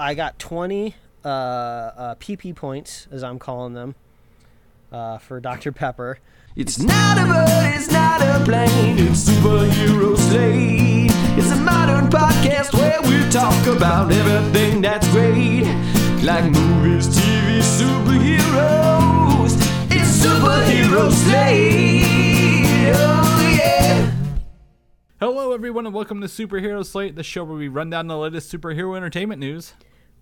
I got 20 PP points, as I'm calling them, for Dr. Pepper. It's not a bird, it's not a plane, it's Superhero Slate. It's a modern podcast where we talk about everything that's great, like movies, TV, superheroes. It's Superhero Slate. Oh yeah. Hello everyone and welcome to Superhero Slate, the show where we run down the latest superhero entertainment news.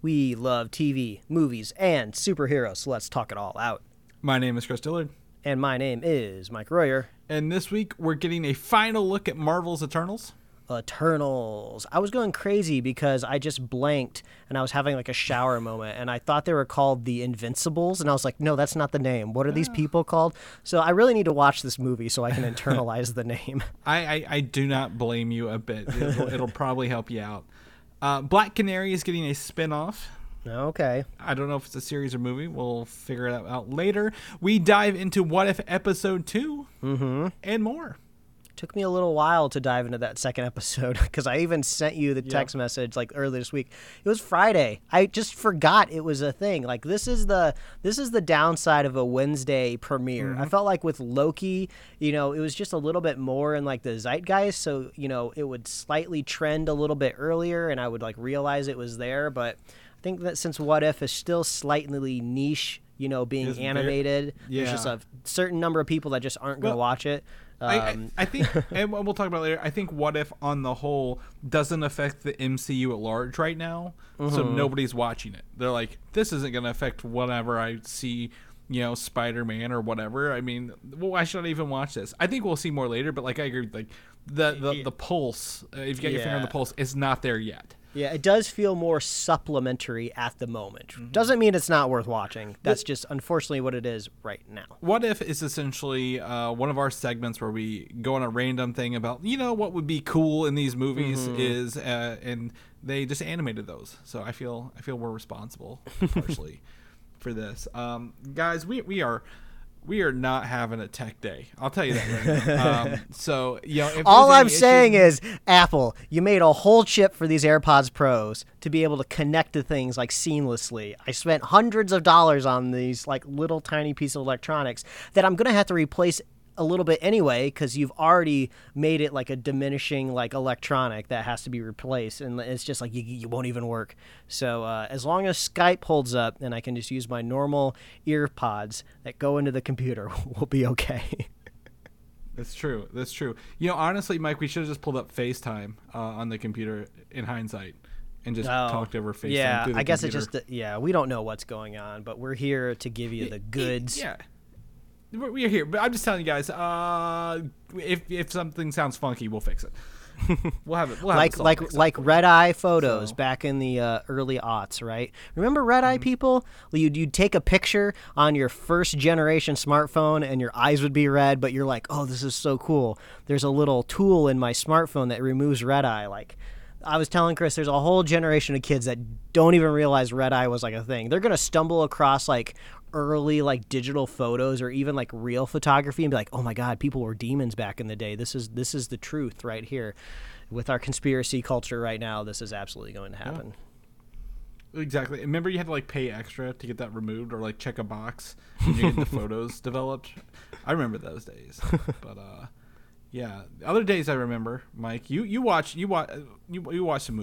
We love TV, movies, and superheroes, so let's talk it all out. My name is Chris Dillard. And my name is Mike Royer. And this week we're getting a final look at Marvel's Eternals. I was going crazy because I just blanked and I was having like a shower moment and I thought they were called the Invincibles and I was like, no, that's not the name. What are these people called? So I really need to watch this movie so I can internalize the name. I do not blame you a bit. It'll probably help you out. Black Canary is getting a spinoff. Okay. I don't know if it's a series or movie. We'll figure that out later. We dive into What If Episode 2 and more. Took me a little while to dive into that second episode because I even sent you the text message like earlier this week. It was Friday. I just forgot it was a thing. Like this is the downside of a Wednesday premiere. I felt like with Loki, you know, it was just a little bit more in like the zeitgeist, so you know it would slightly trend a little bit earlier, and I would like realize it was there. But I think that since What If is still slightly niche, you know, being animated, there's just a certain number of people that just aren't going to watch it. I think, and we'll talk about it later, I think What If on the whole doesn't affect the MCU at large right now, so nobody's watching it. They're like, this isn't going to affect whatever I see, you know, Spider-Man or whatever. I mean, why should I even watch this? I think we'll see more later, but like I agree, like the pulse, if you get your finger on the pulse, is not there yet. Yeah, it does feel more supplementary at the moment. Doesn't mean it's not worth watching. That's just unfortunately what it is right now. What If is essentially one of our segments where we go on a random thing about, you know, what would be cool in these movies is, and they just animated those. So I feel we're responsible partially for this. Guys, we are not having a tech day. I'll tell you that right now. So, you know, all I'm saying is, Apple, you made a whole chip for these AirPods Pros to be able to connect to things like seamlessly. I spent hundreds of dollars on these like little tiny piece of electronics that I'm going to have to replace a little bit anyway because you've already made it like a diminishing like electronic that has to be replaced, and it's just like you won't even work. So as long as Skype holds up and I can just use my normal ear pods that go into the computer, we'll be okay. That's true. You know, honestly, Mike, we should have just pulled up FaceTime on the computer in hindsight and just talked over FaceTime. Yeah, I guess computer. It's just we don't know what's going on, but we're here to give you the goods. We're here, but I'm just telling you guys, if something sounds funky, we'll fix it. We'll have like it like red eye photos back in the early aughts, right? Remember red eye people? You'd take a picture on your first generation smartphone and your eyes would be red, but you're like, oh, this is so cool. There's a little tool in my smartphone that removes red eye. Like I was telling Chris, there's a whole generation of kids that don't even realize red eye was like a thing. They're gonna stumble across like early like digital photos or even like real photography and be like, oh my god, people were demons back in the day. This is the truth right here. With our conspiracy culture right now, this is absolutely going to happen. Exactly. Remember you had to like pay extra to get that removed or like check a box and get the photos developed. I remember those days. But yeah, other days I remember, Mike. You watch some movies. We watched some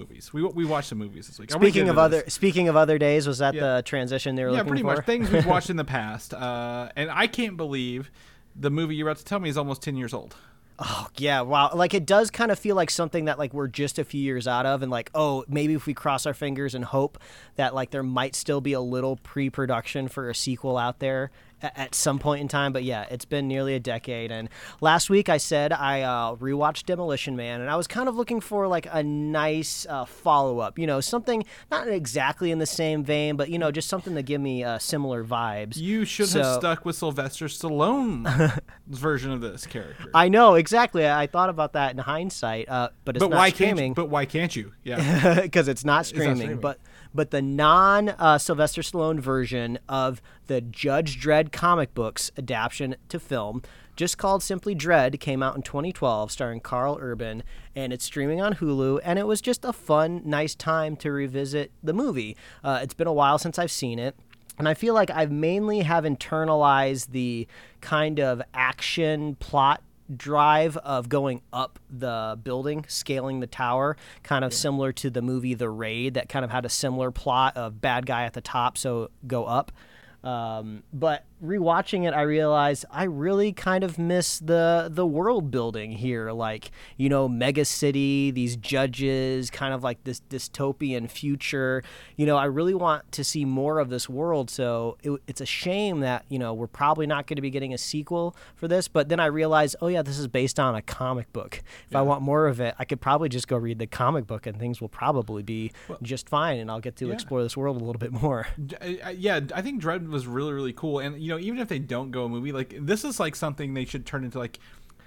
movies this week. Speaking of other days, was that the transition they were looking for? Yeah, pretty much things we've watched in the past. And I can't believe the movie you're about to tell me is almost 10 years old. Oh yeah, wow! Like it does kind of feel like something that like we're just a few years out of, and like maybe if we cross our fingers and hope that like there might still be a little pre-production for a sequel out there at some point in time. But yeah, it's been nearly a decade. And last week I said I rewatched Demolition Man, and I was kind of looking for like a nice follow-up, you know, something not exactly in the same vein, but you know, just something to give me similar vibes. You should have stuck with Sylvester Stallone's version of this character. I know, exactly. I thought about that in hindsight, but why can't you? Yeah, because it's not streaming. But the non-Sylvester Stallone version of the Judge Dredd comic books adaptation to film just called simply Dredd, came out in 2012, starring Carl Urban, and it's streaming on Hulu, and it was just a fun, nice time to revisit the movie. It's been a while since I've seen it, and I feel like I mainly have internalized the kind of action plot drive of going up the building, scaling the tower, kind of similar to the movie The Raid, that kind of had a similar plot of bad guy at the top, so go up. But rewatching it, I realized I really kind of miss the world building here, like, you know, Mega City, these judges, kind of like this dystopian future. You know, I really want to see more of this world. So it's a shame that, you know, we're probably not going to be getting a sequel for this. But then I realized, oh yeah, this is based on a comic book. If I want more of it, I could probably just go read the comic book and things will probably be just fine, and I'll get to explore this world a little bit more. I think Dredd was really cool, and you know, even if they don't go a movie, like this is like something they should turn into like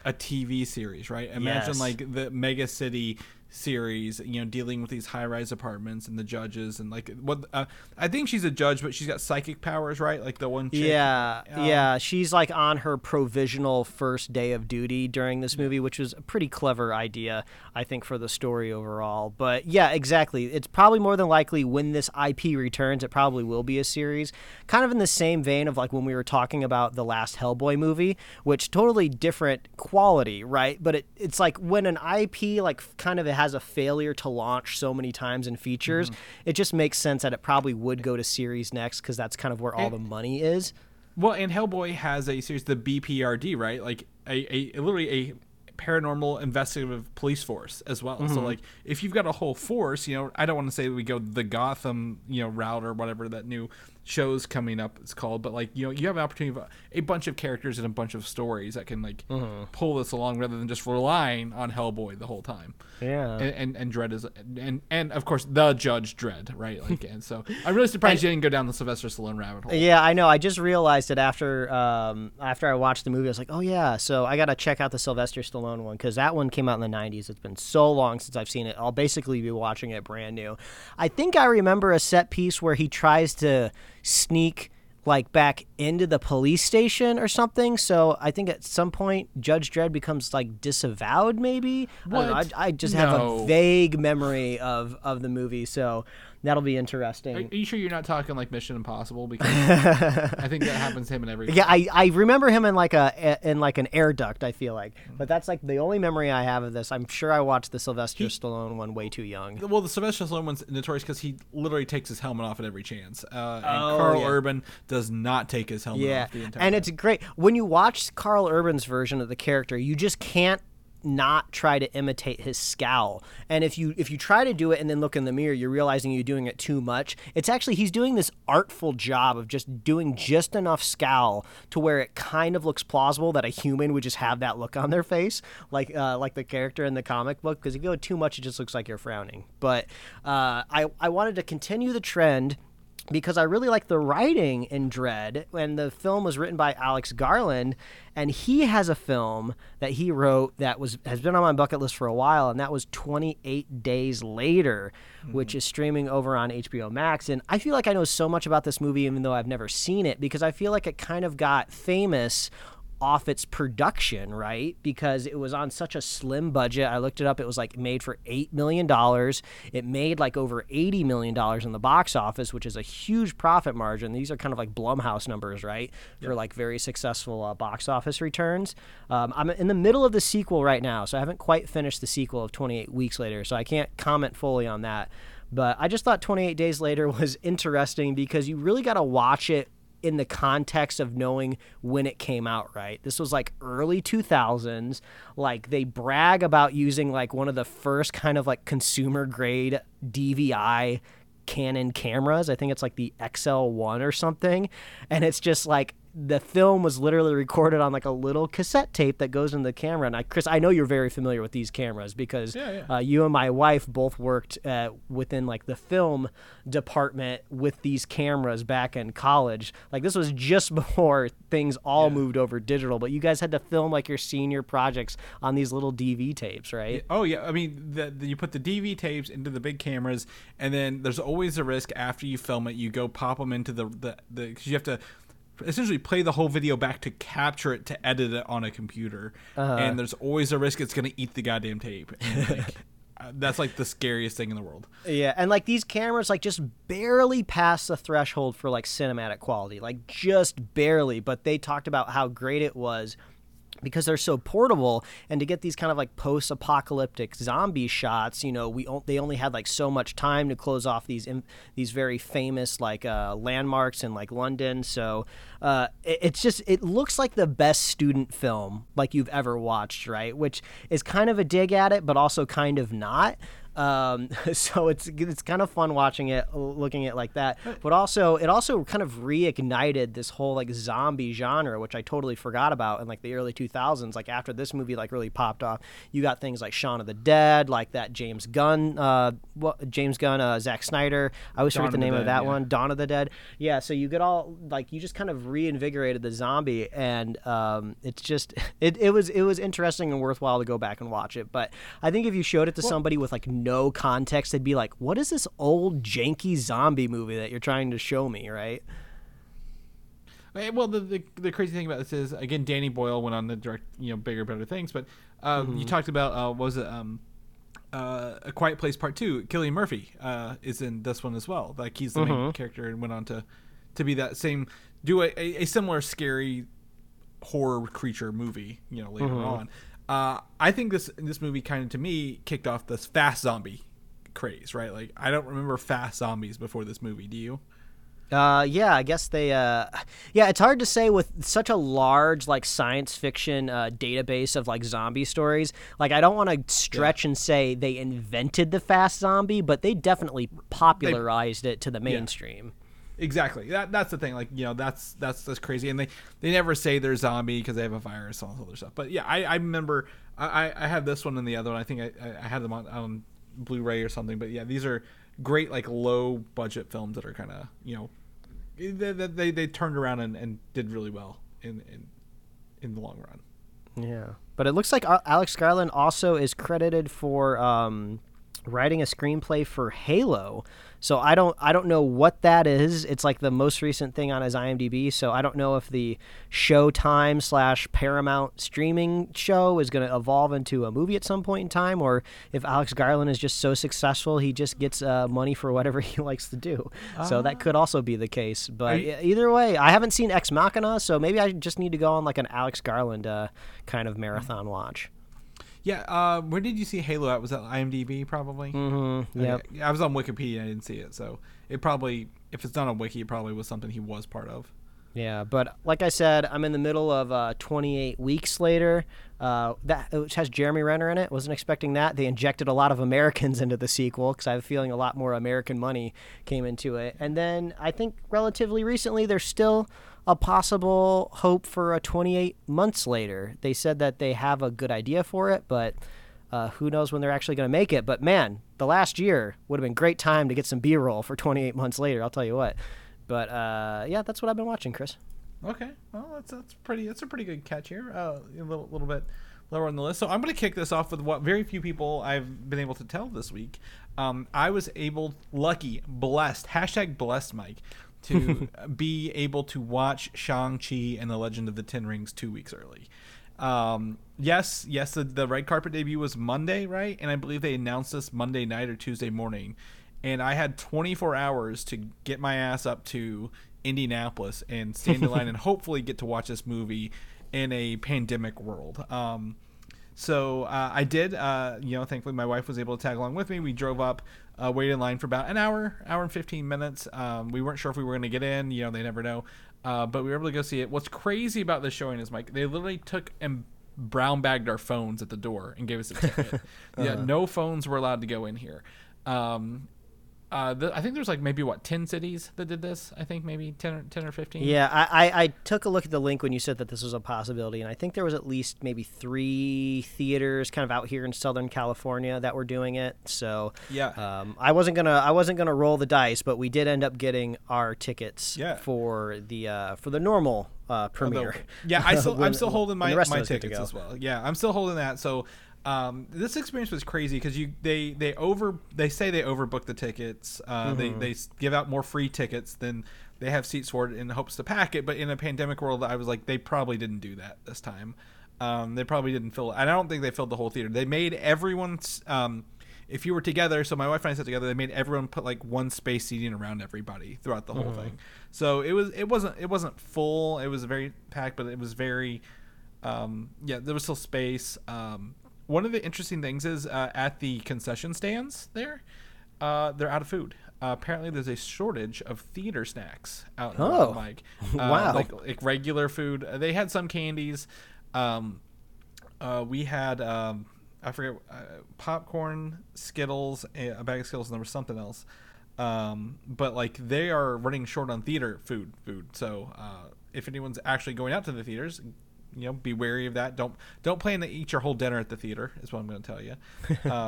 a TV series, right? Imagine like the Mega City series, you know, dealing with these high-rise apartments and the judges, and like what I think she's a judge, but she's got psychic powers, right? Like the one chick, she's like on her provisional first day of duty during this movie, which was a pretty clever idea, I think, for the story overall. But yeah, exactly, it's probably more than likely when this IP returns, it probably will be a series, kind of in the same vein of like when we were talking about the last Hellboy movie, which totally different quality, right? But it's like when an IP like kind of has a failure to launch so many times in features, it just makes sense that it probably would go to series next, because that's kind of where all the money is. Well, and Hellboy has a series, the BPRD, right? Like a literally a paranormal investigative police force as well. So like if you've got a whole force, you know, I don't want to say we go the Gotham, you know, route or whatever that new show's coming up it's called, but like, you know, you have an opportunity of a bunch of characters and a bunch of stories that can like pull this along, rather than just relying on Hellboy the whole time. And Dredd is and of course the Judge Dredd, right? Like, and so I'm really surprised you didn't go down the Sylvester Stallone rabbit hole. I know, I just realized it after I watched the movie. I was like, oh yeah, so I gotta check out the Sylvester Stallone one, because that one came out in the 90s. It's been so long since I've seen it, I'll basically be watching it brand new. I think I remember a set piece where he tries to sneak like back into the police station or something. So I think at some point Judge Dredd becomes like disavowed, maybe. I just have a vague memory of the movie, so that'll be interesting. Are you sure you're not talking like Mission Impossible? Because I think that happens to him in every movie. I remember him in like an air duct, I feel like, but that's like the only memory I have of this. I'm sure I watched the Sylvester Stallone one way too young. Well, the Sylvester Stallone one's notorious because he literally takes his helmet off at every chance, and Carl Urban does not take his helmet off the entire time. And it's great when you watch Carl Urban's version of the character, you just can't not try to imitate his scowl. And if you try to do it and then look in the mirror, you're realizing you're doing it too much. It's actually, he's doing this artful job of just doing just enough scowl to where it kind of looks plausible that a human would just have that look on their face, like the character in the comic book, because if you go too much, it just looks like you're frowning. But I wanted to continue the trend, because I really like the writing in Dredd, and the film was written by Alex Garland, and he has a film that he wrote that has been on my bucket list for a while, and that was 28 Days Later, which is streaming over on HBO Max. And I feel like I know so much about this movie, even though I've never seen it, because I feel like it kind of got famous off its production, right? Because it was on such a slim budget. I looked it up. It was like made for $8 million. It made like over $80 million in the box office, which is a huge profit margin. These are kind of like Blumhouse numbers, right? For like very successful box office returns. I'm in the middle of the sequel right now, so I haven't quite finished the sequel of 28 Weeks Later, so I can't comment fully on that. But I just thought 28 Days Later was interesting, because you really got to watch it in the context of knowing when it came out, right? This was like early 2000s. Like, they brag about using like one of the first kind of like consumer grade DVI Canon cameras. I think it's like the XL1 or something. And it's just like, the film was literally recorded on like a little cassette tape that goes in the camera. And Chris, I know you're very familiar with these cameras, because you and my wife both worked within like the film department with these cameras back in college. Like, this was just before things all moved over digital, but you guys had to film like your senior projects on these little DV tapes, right? Oh yeah. I mean, you put the DV tapes into the big cameras, and then there's always a risk after you film it, you go pop them into the, 'cause you have to essentially play the whole video back to capture it, to edit it on a computer. And there's always a risk it's going to eat the goddamn tape. And, like, that's like the scariest thing in the world. Yeah. And like these cameras, like just barely pass the threshold for like cinematic quality, like just barely. But they talked about how great it was because they're so portable, and to get these kind of like post-apocalyptic zombie shots, you know, they only had like so much time to close off these very famous like landmarks in like London. So it looks like the best student film like you've ever watched, right? Which is kind of a dig at it, but also kind of not. So it's kind of fun watching it, looking at it like that. But also, it also kind of reignited this whole like zombie genre, which I totally forgot about in like the early 2000s. Like after this movie like really popped off, you got things like Shaun of the Dead, like that James Gunn, Zack Snyder. I always forget the name of that one. Dawn of the Dead. Yeah. So you get all like, you just kind of reinvigorated the zombie, and it's just it was interesting and worthwhile to go back and watch it. But I think if you showed it to somebody with like no context, they'd be like, what is this old janky zombie movie that you're trying to show me, right? Well, the crazy thing about this is, again, Danny Boyle went on to direct, you know, bigger, better things, but you talked about A Quiet Place Part 2. Cillian Murphy is in this one as well. Like he's the main character and went on to be that same, do a similar scary horror creature movie, you know, later on. I think this movie kind of, to me, kicked off this fast zombie craze, right? Like, I don't remember fast zombies before this movie. Do you? Yeah, I guess they it's hard to say with such a large like science fiction database of like zombie stories. Like I don't want to stretch and say they invented the fast zombie, but they definitely popularized it to the mainstream. Yeah. Exactly. That's the thing. Like, you know, that's crazy. And they never say they're zombie because they have a virus and all this other stuff. But yeah, I remember I had this one and the other one. I think I had them on Blu-ray or something. But yeah, these are great like low budget films that are kind of, you know, they turned around and did really well in the long run. Yeah, but it looks like Alex Garland also is credited for writing a screenplay for Halo. So I don't know what that is. It's like the most recent thing on his IMDb. So I don't know if the Showtime / Paramount streaming show is going to evolve into a movie at some point in time, or if Alex Garland is just so successful he just gets money for whatever he likes to do. So that could also be the case. But either way, I haven't seen Ex Machina, so maybe I just need to go on like an Alex Garland kind of marathon watch. Yeah, where did you see Halo at? Was that IMDb probably? Mm-hmm. Yeah, I was on Wikipedia. I didn't see it, so it probably, if it's not on Wiki, it probably was something he was part of. Yeah, but like I said, I'm in the middle of 28 Weeks Later, which has Jeremy Renner in it. Wasn't expecting that. They injected a lot of Americans into the sequel because I have a feeling a lot more American money came into it. And then I think relatively recently, there's still a possible hope for a 28 Months Later. They said that they have a good idea for it, but who knows when they're actually going to make it. But man, the last year would have been a great time to get some B-roll for 28 Months Later, I'll tell you what. But yeah, that's what I've been watching, Chris. Okay, well that's a pretty good catch here. A little bit lower on the list. So I'm going to kick this off with what very few people I've been able to tell this week. I was blessed, #blessed Mike, to be able to watch Shang-Chi and the Legend of the Ten Rings 2 weeks early. Yes, the red carpet debut was Monday, right? And I believe they announced this Monday night or Tuesday morning. And I had 24 hours to get my ass up to Indianapolis and stand in line and hopefully get to watch this movie in a pandemic world. So I did. Thankfully my wife was able to tag along with me. We drove up, waited in line for about an hour and 15 minutes. We weren't sure if we were going to get in. You know, they never know. But we were able to go see it. What's crazy about this showing is, Mike, they literally took and brown bagged our phones at the door and gave us a ticket. Yeah, no phones were allowed to go in here. I think there's like maybe 10 cities that did this. I think maybe 10 or 15. Yeah, I took a look at the link when you said that this was a possibility, and I think there was at least maybe 3 theaters kind of out here in Southern California that were doing it. So yeah, I wasn't gonna roll the dice, but we did end up getting our tickets for the normal premiere. I'm still holding my tickets as well. Yeah, I'm still holding that. So This experience was crazy because they say they overbooked the tickets. They give out more free tickets than they have seats for in hopes to pack it. But in a pandemic world, I was like, they probably didn't do that this time. They probably didn't fill it. And I don't think they filled the whole theater. They made everyone, if you were together, so my wife and I sat together, they made everyone put like one space seating around everybody throughout the whole thing. So it wasn't full. It was very packed, but it was very, there was still space. One of the interesting things is at the concession stands there, they're out of food. Apparently, there's a shortage of theater snacks out in Mountain Mike. Wow. Like regular food. They had some candies. We had, I forget, popcorn, Skittles, a bag of Skittles, and there was something else. But like they are running short on theater food. So if anyone's actually going out to the theaters, be wary of that. Don't plan to eat your whole dinner at the theater is what I'm going to tell you.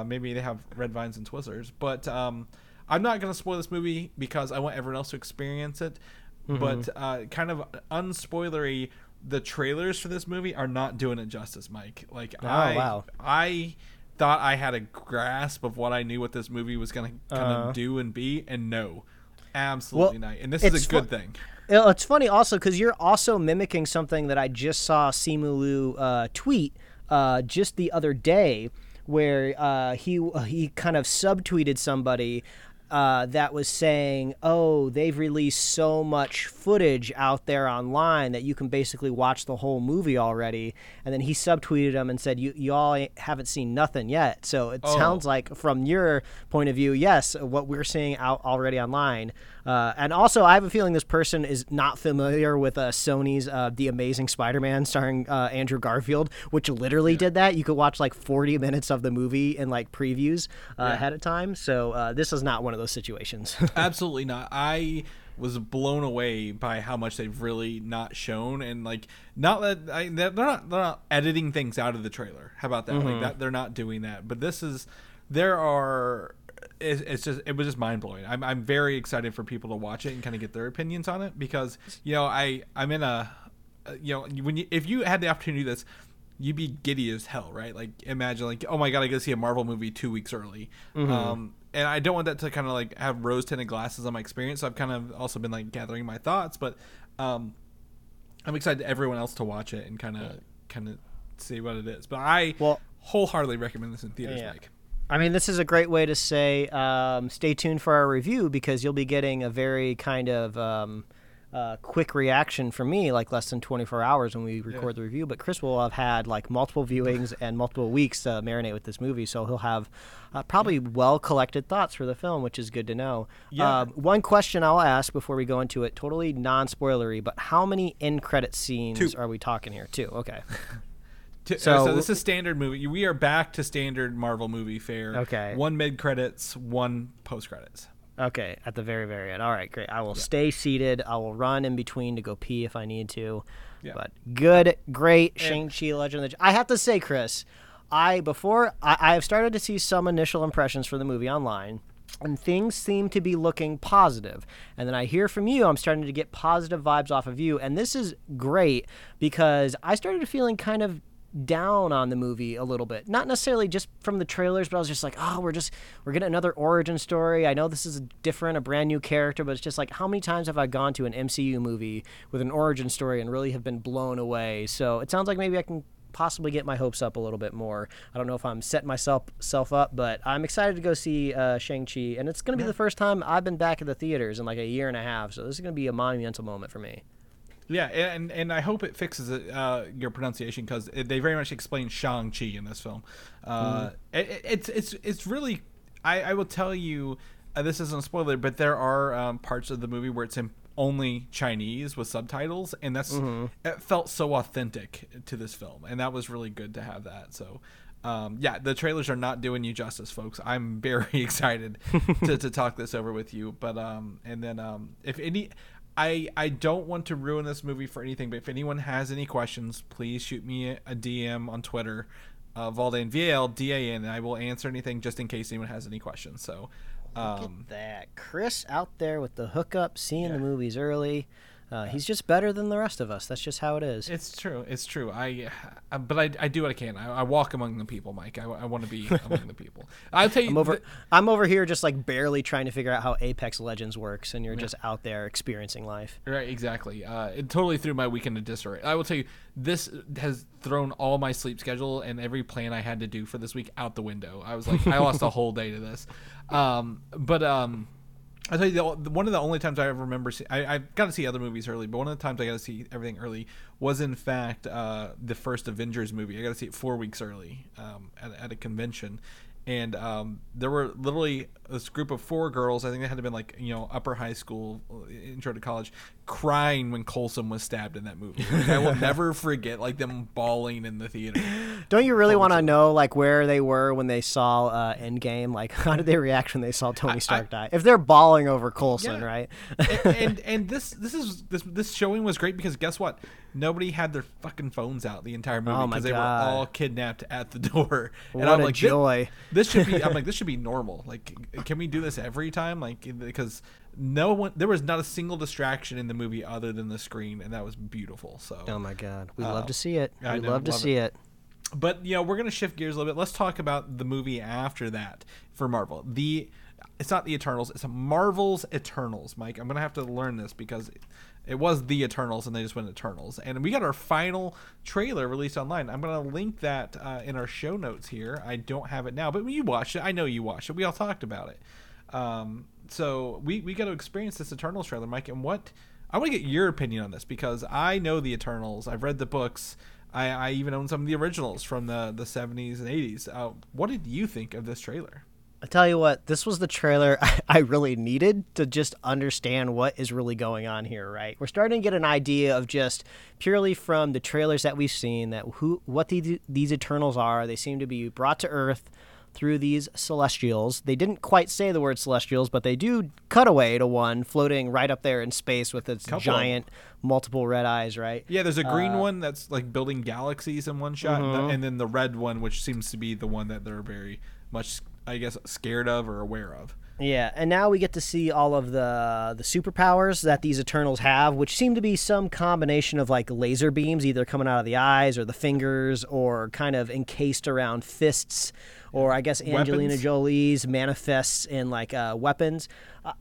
Maybe they have Red Vines and Twizzlers, but I'm not going to spoil this movie because I want everyone else to experience it. Mm-hmm. But kind of unspoilery, the trailers for this movie are not doing it justice, Mike. I thought I had a grasp of what I knew what this movie was going to kind of do and be, and no, absolutely not. And this is a good thing. It's funny also because you're also mimicking something that I just saw Simu Liu tweet just the other day, where he kind of subtweeted somebody that was saying, oh, they've released so much footage out there online that you can basically watch the whole movie already. And then he subtweeted them and said, y'all haven't seen nothing yet. So it sounds like from your point of view, yes, what we're seeing out already online. And also, I have a feeling this person is not familiar with Sony's The Amazing Spider-Man starring Andrew Garfield, which literally did that. You could watch like 40 minutes of the movie in like previews ahead of time. So this is not one of those situations. Absolutely not. I was blown away by how much they've really not shown, and like they're not editing things out of the trailer. How about that? Mm-hmm. Like that, they're not doing that. But it was just mind blowing. I'm very excited for people to watch it and kind of get their opinions on it because I'm in a if you had the opportunity to do this, you'd be giddy as hell, right? Like imagine like, oh my god, I get to see a Marvel movie 2 weeks early. Mm-hmm. And I don't want that to kind of like have rose-tinted glasses on my experience. So I've kind of also been like gathering my thoughts, but I'm excited to everyone else to watch it and kind of see what it is. But I wholeheartedly recommend this in theaters, Mike. I mean, this is a great way to say stay tuned for our review because you'll be getting a very kind of quick reaction from me, like less than 24 hours when we record the review. But Chris will have had like multiple viewings and multiple weeks to marinate with this movie, so he'll have probably well-collected thoughts for the film, which is good to know. Yeah. One question I'll ask before we go into it, totally non-spoilery, but how many end-credit scenes are we talking here? Two. Okay. So this is standard movie. We are back to standard Marvel movie fare. Okay. One mid-credits, one post-credits. Okay, at the very, very end. All right, great. I will stay seated. I will run in between to go pee if I need to. Yeah. But good, great, Shang-Chi, Legend of the... I have to say, Chris, I have started to see some initial impressions for the movie online, and things seem to be looking positive. And then I hear from you, I'm starting to get positive vibes off of you, and this is great because I started feeling kind of down on the movie a little bit, not necessarily just from the trailers, but I was just like, we're getting another origin story. I know this is a brand new character, but it's just like, how many times have I gone to an MCU movie with an origin story and really have been blown away? So it sounds like maybe I can possibly get my hopes up a little bit more. I don't know if I'm setting myself up, but I'm excited to go see Shang-Chi, and it's going to be the first time I've been back at the theaters in like a year and a half, so this is going to be a monumental moment for me. Yeah, and I hope it fixes your pronunciation because they very much explain Shang-Chi in this film. It's really, I will tell you, this isn't a spoiler, but there are parts of the movie where it's in only Chinese with subtitles, and that's it felt so authentic to this film, and that was really good to have that. So, the trailers are not doing you justice, folks. I'm very excited to talk this over with you, but if any. I don't want to ruin this movie for anything, but if anyone has any questions, please shoot me a DM on Twitter, Valdan, V-A-L-D-A-N, and I will answer anything just in case anyone has any questions. So, look at that. Chris out there with the hookup, seeing the movies early. He's just better than the rest of us. That's just how it is. It's true. It's true. But I do what I can. I walk among the people, Mike. I want to be among the people. I'll tell you. I'm over here just like barely trying to figure out how Apex Legends works, and you're just out there experiencing life. Right. Exactly. It totally threw my weekend into disarray. I will tell you, this has thrown all my sleep schedule and every plan I had to do for this week out the window. I was like, I lost a whole day to this. I'll tell you, one of the only times I ever remember – I've got to see other movies early, but one of the times I got to see everything early was, in fact, the first Avengers movie. I got to see it 4 weeks early at a convention. And there were literally this group of four girls, I think they had to have been like, upper high school, intro to college, crying when Coulson was stabbed in that movie. Like, I will never forget like them bawling in the theater. Don't you really want to know like where they were when they saw Endgame? Like, how did they react when they saw Tony Stark die? If they're bawling over Coulson, right? and this showing was great because guess what? Nobody had their fucking phones out the entire movie because they were all kidnapped at the door. What and I'm a like, joy. This should be. I'm like, this should be normal. Like, can we do this every time? Like, because no one, there was not a single distraction in the movie other than the screen, and that was beautiful. So, oh my god, we love to see it. We love to see it. But we're gonna shift gears a little bit. Let's talk about the movie after that for Marvel. It's not the Eternals. It's Marvel's Eternals, Mike. I'm gonna have to learn this because it was the Eternals, and they just went Eternals. And we got our final trailer released online. I'm going to link that in our show notes here. I don't have it now, but you watched it. I know you watched it. We all talked about it. So we got to experience this Eternals trailer, Mike. And I want to get your opinion on this because I know the Eternals. I've read the books. I even own some of the originals from the 70s and 80s. What did you think of this trailer? I tell you what, this was the trailer I really needed to just understand what is really going on here, right? We're starting to get an idea of just purely from the trailers that we've seen that what these Eternals are. They seem to be brought to Earth through these Celestials. They didn't quite say the word Celestials, but they do cut away to one floating right up there in space with its giant multiple red eyes, right? Yeah, there's a green one that's like building galaxies in one shot, and then the red one, which seems to be the one that they're very much, I guess, scared of or aware of. Yeah, and now we get to see all of the superpowers that these Eternals have, which seem to be some combination of like laser beams either coming out of the eyes or the fingers or kind of encased around fists or I guess Angelina Jolie's manifests in like weapons.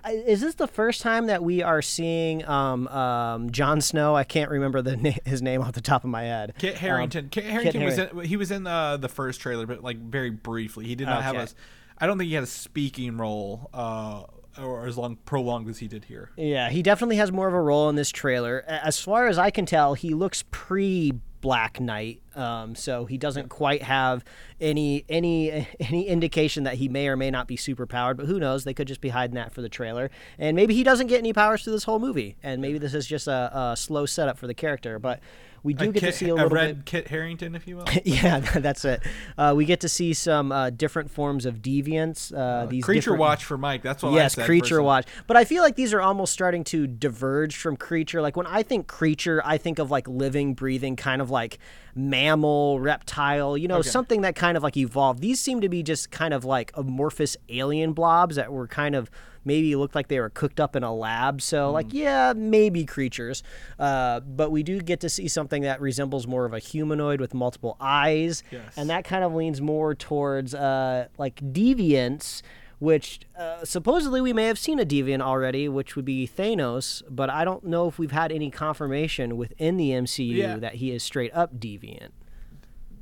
Is this the first time that we are seeing Jon Snow? I can't remember his name off the top of my head. Kit Harington. Kit Harington was in the first trailer, but like very briefly. He did not have a... I don't think he had a speaking role or as prolonged as he did here. Yeah, he definitely has more of a role in this trailer. As far as I can tell, he looks pre-Black Knight, so he doesn't quite have any indication that he may or may not be superpowered, but who knows? They could just be hiding that for the trailer. And maybe he doesn't get any powers through this whole movie, and maybe this is just a slow setup for the character, but... We do get to see a little bit. A red Kit Harington, if you will. Yeah, that's it. We get to see some different forms of deviance. These creature watch for Mike. That's what I said. Yes, creature watch. But I feel like these are almost starting to diverge from creature. Like when I think creature, I think of like living, breathing, kind of like mammal, reptile, something that kind of like evolved. These seem to be just kind of like amorphous alien blobs that were kind of... maybe looked like they were cooked up in a lab. So maybe creatures. But we do get to see something that resembles more of a humanoid with multiple eyes. Yes. And that kind of leans more towards like deviance, which supposedly we may have seen a deviant already, which would be Thanos. But I don't know if we've had any confirmation within the MCU that he is straight up deviant.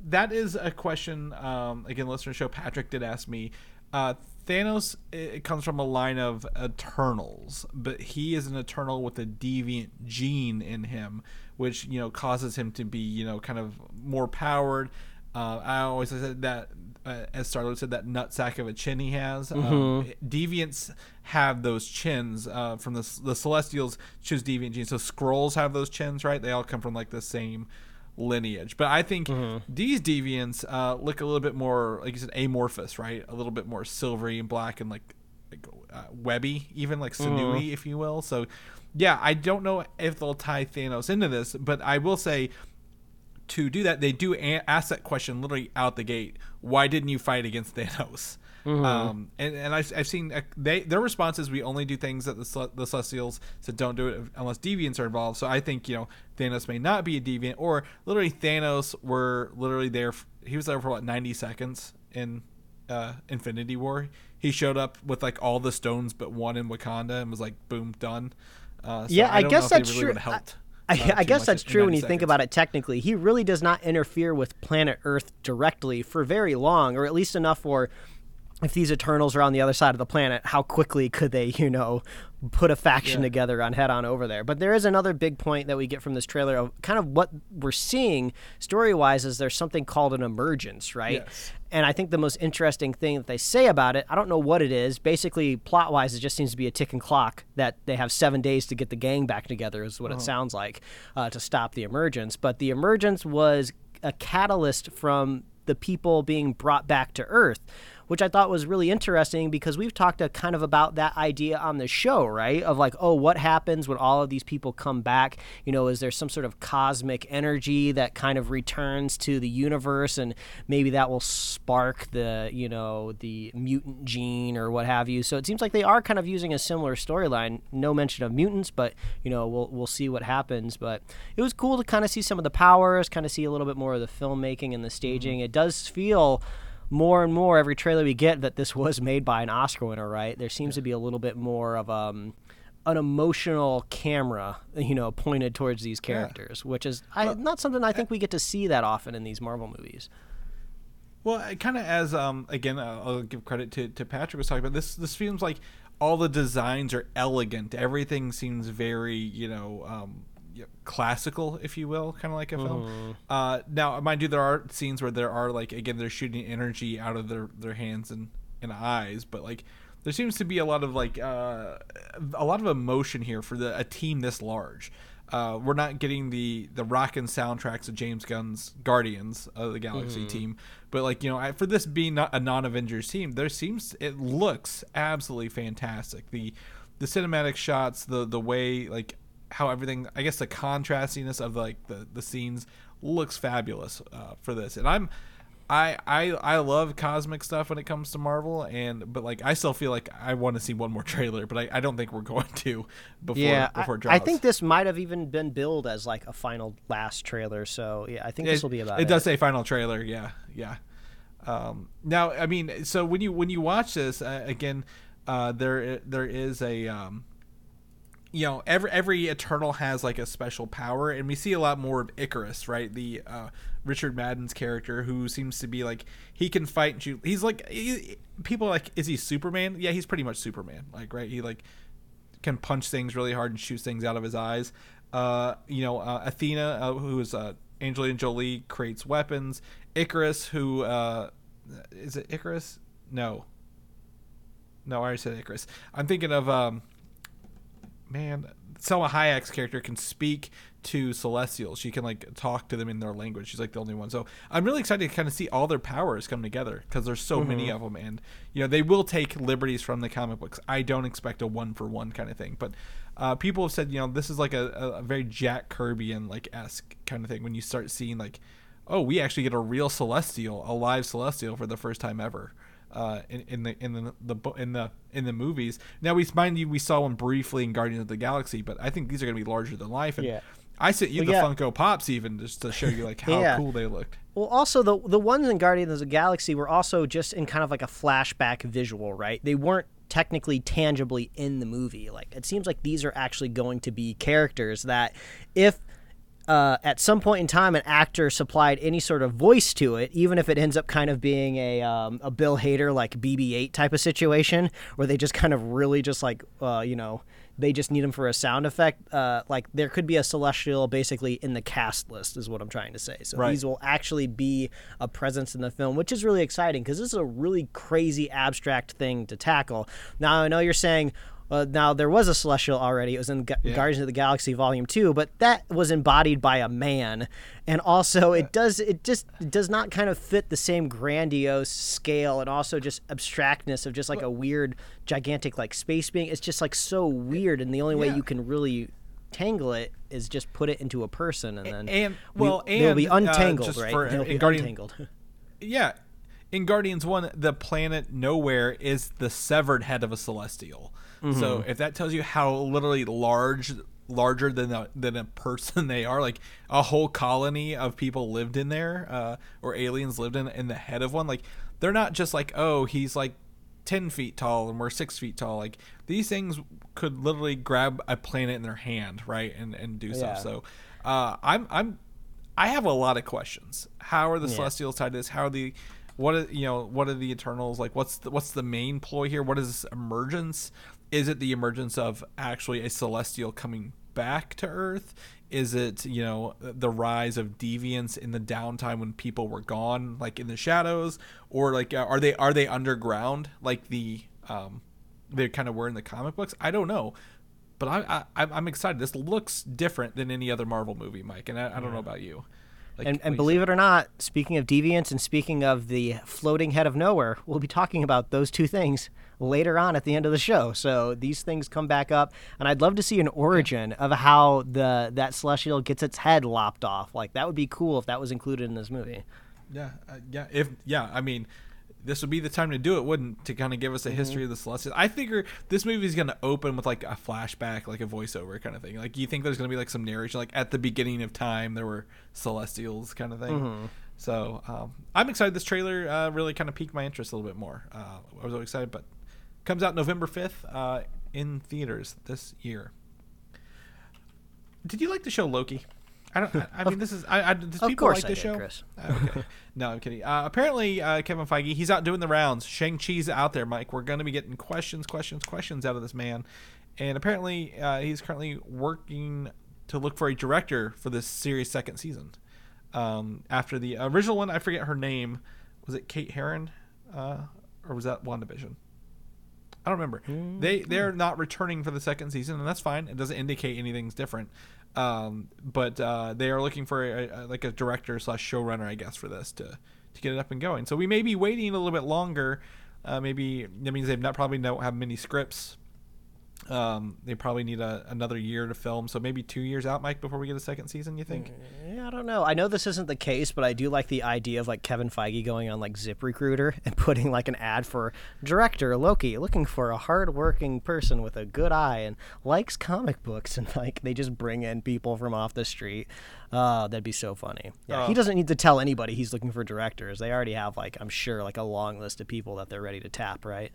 That is a question. Again, listener show Patrick did ask me. Thanos, it comes from a line of Eternals, but he is an Eternal with a deviant gene in him, which causes him to be kind of more powered. I always said that, as Star-Lord said, that nutsack of a chin he has. Deviants have those chins from the Celestials choose deviant genes. So Skrulls have those chins, right? They all come from like the same lineage, but I think these deviants look a little bit more, like you said, amorphous, right? A little bit more silvery and black and like webby, even like sinewy, if you will. So yeah, I don't know if they'll tie Thanos into this, but I will say to do that, they do ask that question literally out the gate. Why didn't you fight against Thanos? Mm-hmm. And I've seen their response is, we only do things that the Celestials said don't do it unless deviants are involved. So I think, you know, Thanos may not be a deviant, or literally Thanos were literally there. He was there for what, 90 seconds in Infinity War. He showed up with like all the stones but one in Wakanda and was like, boom, done. So yeah, I guess that's really true. I guess that's true when you think about it technically. He really does not interfere with planet Earth directly for very long, or at least enough for, if these Eternals are on the other side of the planet, how quickly could they, you know, put a faction together and head on over there. But there is another big point that we get from this trailer of kind of what we're seeing story-wise is there's something called an emergence, right? Yes. And I think the most interesting thing that they say about it, I don't know what it is. Basically, plot-wise, it just seems to be a ticking clock that they have 7 days to get the gang back together is what it sounds like, to stop the emergence. But the emergence was a catalyst from the people being brought back to Earth, which I thought was really interesting because we've talked kind of about that idea on the show, right? Of like, oh, what happens when all of these people come back? You know, is there some sort of cosmic energy that kind of returns to the universe, and maybe that will spark the, you know, the mutant gene or what have you. So it seems like they are kind of using a similar storyline. No mention of mutants, but, you know, we'll see what happens. But it was cool to kind of see some of the powers, kind of see a little bit more of the filmmaking and the staging. Mm-hmm. It does feel more and more every trailer we get that this was made by an Oscar winner, right? There seems to be a little bit more of an emotional camera, you know, pointed towards these characters, which is not something I think we get to see that often in these Marvel movies. Well, kind of as, again, I'll give credit to Patrick was talking about, this feels like all the designs are elegant. Everything seems very, you know, classical, if you will, kind of like a film. Now, mind you, there are scenes where there are, like, again, they're shooting energy out of their hands and eyes, but like there seems to be a lot of like a lot of emotion here for a team this large. We're not getting the rockin' soundtracks of James Gunn's Guardians of the Galaxy team, but like, you know, for this being not a non-Avengers team, it looks absolutely fantastic. The cinematic shots, the way like how everything, I guess the contrastiness of like the scenes looks fabulous for this. And I love cosmic stuff when it comes to Marvel, but like I still feel like I want to see one more trailer, but I don't think we're going to before it drops. I think this might have even been billed as like a final last trailer, so yeah, I think this will be about it. It does say final trailer, yeah. Now, I mean, so when you watch this again, there is a you know, every Eternal has like a special power, and we see a lot more of Icarus, right? The Richard Madden's character, who seems to be like, he can fight and shoot. He's like, people are like, is he Superman? Yeah, he's pretty much Superman, like, right? He like can punch things really hard and shoot things out of his eyes. Athena, who is Angelina Jolie, creates weapons. Icarus, who is it Icarus? No, I already said Icarus. I'm thinking of Selma Hayek's character can speak to Celestials. She can like talk to them in their language. She's like the only one. So I'm really excited to kind of see all their powers come together, because there's so many of them, and you know, they will take liberties from the comic books. I don't expect a 1-for-1 kind of thing, but people have said, you know, this is like a very Jack Kirby-esque like kind of thing, when you start seeing like, oh, we actually get a real Celestial, a live Celestial for the first time ever. In the movies. Now, we saw one briefly in Guardians of the Galaxy, but I think these are going to be larger than life. And I sent you Funko Pops even just to show you like how cool they looked. Well, also the ones in Guardians of the Galaxy were also just in kind of like a flashback visual, right? They weren't technically tangibly in the movie. Like, it seems like these are actually going to be characters that, if at some point in time an actor supplied any sort of voice to it, even if it ends up kind of being a Bill Hader like BB-8 type of situation, where they just kind of really just like you know, they just need him for a sound effect, like there could be a Celestial basically in the cast list is what I'm trying to say. So these will actually be a presence in the film, which is really exciting, because this is a really crazy abstract thing to tackle. Now, I know you're saying, now, there was a Celestial already. It was in Guardians of the Galaxy Volume 2, but that was embodied by a man. And also, it does not kind of fit the same grandiose scale, and also just abstractness of just like a weird, gigantic like space being. It's just like so weird, and the only way you can really tangle it is just put it into a person, and then they'll be untangled, right? They'll be untangled. in Guardians 1, the planet Nowhere is the severed head of a Celestial. Mm-hmm. So if that tells you how literally larger than a person they are, like a whole colony of people lived in there, or aliens lived in the head of one, like they're not just like, oh, he's like 10 feet tall and we're 6 feet tall. Like these things could literally grab a planet in their hand, right, and do stuff. So I have a lot of questions. How are the Celestials tied to this? What are the Eternals? Like, what's the main ploy here? What is this emergence? Is it the emergence of actually a Celestial coming back to Earth? Is it, the rise of deviants in the downtime when people were gone, like in the shadows? Or like, are they underground? Like they kind of were in the comic books. I don't know, but I'm excited. This looks different than any other Marvel movie, Mike. And I don't know about you. Like, and believe it or not, speaking of deviants and speaking of the floating head of Nowhere, we'll be talking about those two things later on at the end of the show. So these things come back up, and I'd love to see an origin of how that Celestial gets its head lopped off. Like, that would be cool if that was included in this movie. I mean, this would be the time to do it, wouldn't it? To kind of give us a history of the Celestials. I figure this movie is going to open with like a flashback, like a voiceover kind of thing. Like, you think there's going to be like some narration, like at the beginning of time there were Celestials kind of thing. Mm-hmm. So I'm excited. This trailer really kind of piqued my interest a little bit more. I was really excited, but comes out November 5th in theaters this year. Did you like the show Loki? Chris. Okay. No, I'm kidding. Apparently, Kevin Feige, he's out doing the rounds. Shang-Chi's out there, Mike. We're going to be getting questions out of this man. And apparently, he's currently working to look for a director for this series' second season. After the original one, I forget her name. Was it Kit Harington? Or was that WandaVision? I don't remember. Mm-hmm. They're not returning for the second season, and that's fine. It doesn't indicate anything's different. But they are looking for a director/showrunner, I guess, for this to get it up and going. So we may be waiting a little bit longer. Maybe that means they've don't have many scripts. They probably need another year to film. So maybe 2 years out, Mike, before we get a second season, you think? Yeah, I don't know. I know this isn't the case, but I do like the idea of like Kevin Feige going on like ZipRecruiter and putting like an ad for director Loki, looking for a hardworking person with a good eye and likes comic books, and like they just bring in people from off the street. That'd be so funny. Yeah, he doesn't need to tell anybody he's looking for directors. They already have like, I'm sure, like a long list of people that they're ready to tap, right?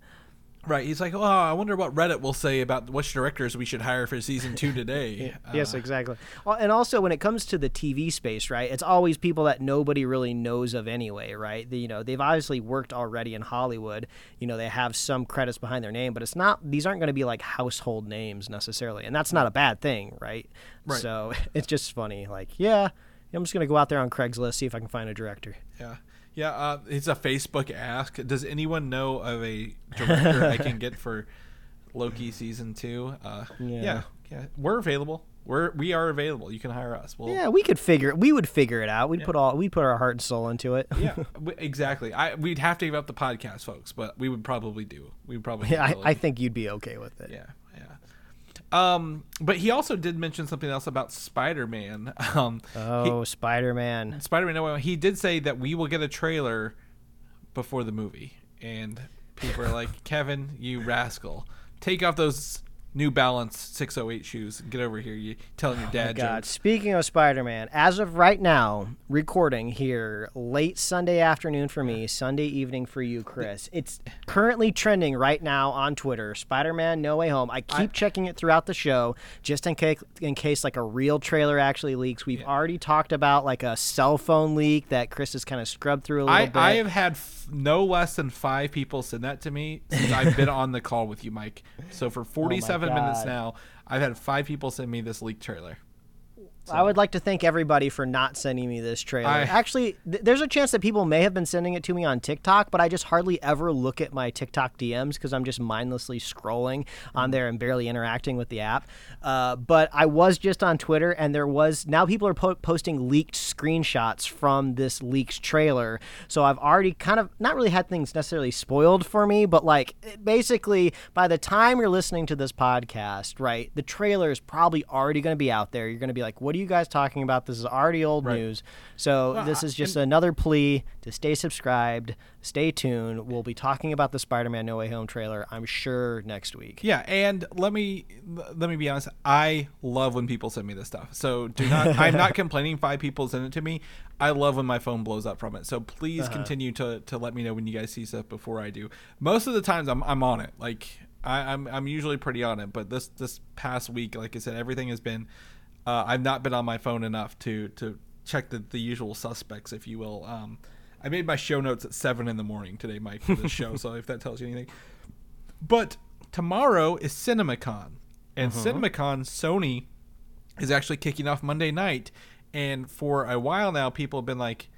Right, he's like, oh, I wonder what Reddit will say about which directors we should hire for season 2 today. Yes, exactly. Well, and also when it comes to the TV space, right, it's always people that nobody really knows of anyway, right? They've obviously worked already in Hollywood. They have some credits behind their name, but these aren't going to be like household names necessarily, and that's not a bad thing, right? So it's just funny. Like, yeah, I'm just going to go out there on Craigslist, see if I can find a director. Yeah. Yeah, it's a Facebook ask. Does anyone know of a director I can get for Loki season 2? Yeah. We're available. We are available. You can hire us. We would figure it out. We put our heart and soul into it. Yeah, exactly. We'd have to give up the podcast, folks, but we would probably do. I think you'd be okay with it. Yeah. But he also did mention something else about Spider-Man. Spider-Man. Spider-Man. He did say that we will get a trailer before the movie. And people are like, Kevin, you rascal. Take off those New Balance 608 shoes and get over here. You telling your dad jokes. Speaking of Spider-Man, as of right now, recording here late Sunday afternoon for me, Sunday evening for you, Chris. It's currently trending right now on Twitter. Spider-Man No Way Home. I keep checking it throughout the show just in case like a real trailer actually leaks. We've already talked about like a cell phone leak that Chris has kind of scrubbed through a little bit. I have had no less than 5 people send that to me since I've been on the call with you, Mike. So for 47 minutes now, I've had 5 people send me this leaked trailer. So I would like to thank everybody for not sending me this trailer. Actually, there's a chance that people may have been sending it to me on TikTok, but I just hardly ever look at my TikTok DMs because I'm just mindlessly scrolling on there and barely interacting with the app. But I was just on Twitter, and now people are posting leaked screenshots from this leaked trailer. So I've already kind of not really had things necessarily spoiled for me, but like basically by the time you're listening to this podcast, right, the trailer is probably already going to be out there. You're going to be like, what? What are you guys talking about? This is already old news. So this is just another plea to stay subscribed, stay tuned. We'll be talking about the Spider-Man No Way Home trailer, I'm sure, next week. Yeah, and let me be honest. I love when people send me this stuff. So do not. I'm not complaining. 5 people send it to me. I love when my phone blows up from it. So please continue to let me know when you guys see stuff before I do. Most of the times I'm on it. Like I'm usually pretty on it. But this past week, like I said, everything has been. I've not been on my phone enough to check the usual suspects, if you will. I made my show notes at 7 a.m. today, Mike, for this show. So if that tells you anything. But tomorrow is CinemaCon, and CinemaCon, Sony is actually kicking off Monday night. And for a while now, people have been like,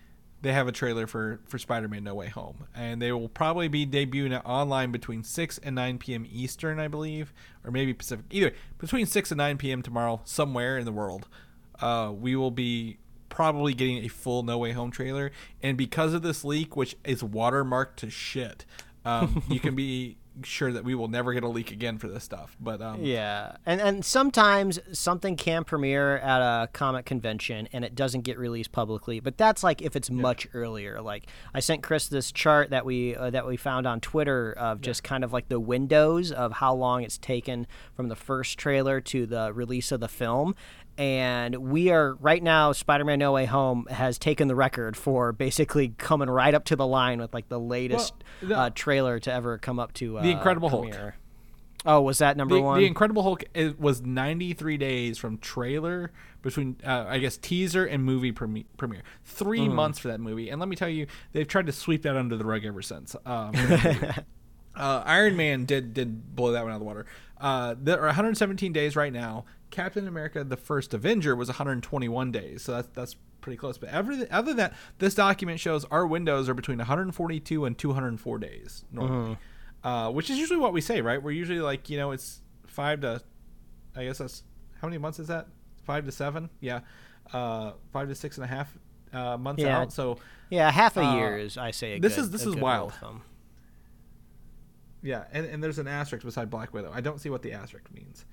they have a trailer for Spider-Man No Way Home, and they will probably be debuting it online between 6 and 9 p.m. Eastern, I believe, or maybe Pacific. Either between 6 and 9 p.m. tomorrow, somewhere in the world, we will be probably getting a full No Way Home trailer. And because of this leak, which is watermarked to shit, you can be sure that we will never get a leak again for this stuff. But yeah, and sometimes something can premiere at a comic convention and it doesn't get released publicly, but that's like if it's much earlier. Like I sent Chris this chart that we found on Twitter of just kind of like the windows of how long it's taken from the first trailer to the release of the film. And we are right now, Spider-Man No Way Home has taken the record for basically coming right up to the line with like the latest trailer to ever come up to The Incredible premiere. Hulk. Oh, was that number one? The Incredible Hulk was 93 days from trailer between, I guess, teaser and movie premiere. 3 months for that movie. And let me tell you, they've tried to sweep that under the rug ever since. Iron Man did blow that one out of the water. There are 117 days right now. Captain America, the First Avenger, was 121 days. So that's pretty close. But other than that, this document shows our windows are between 142 and 204 days normally, which is usually what we say, right? We're usually like, you know, it's 5 to 7? Yeah. 5 to 6.5 months out. So yeah, half a year is, I say, this is wild. Yeah, and there's an asterisk beside Black Widow. I don't see what the asterisk means.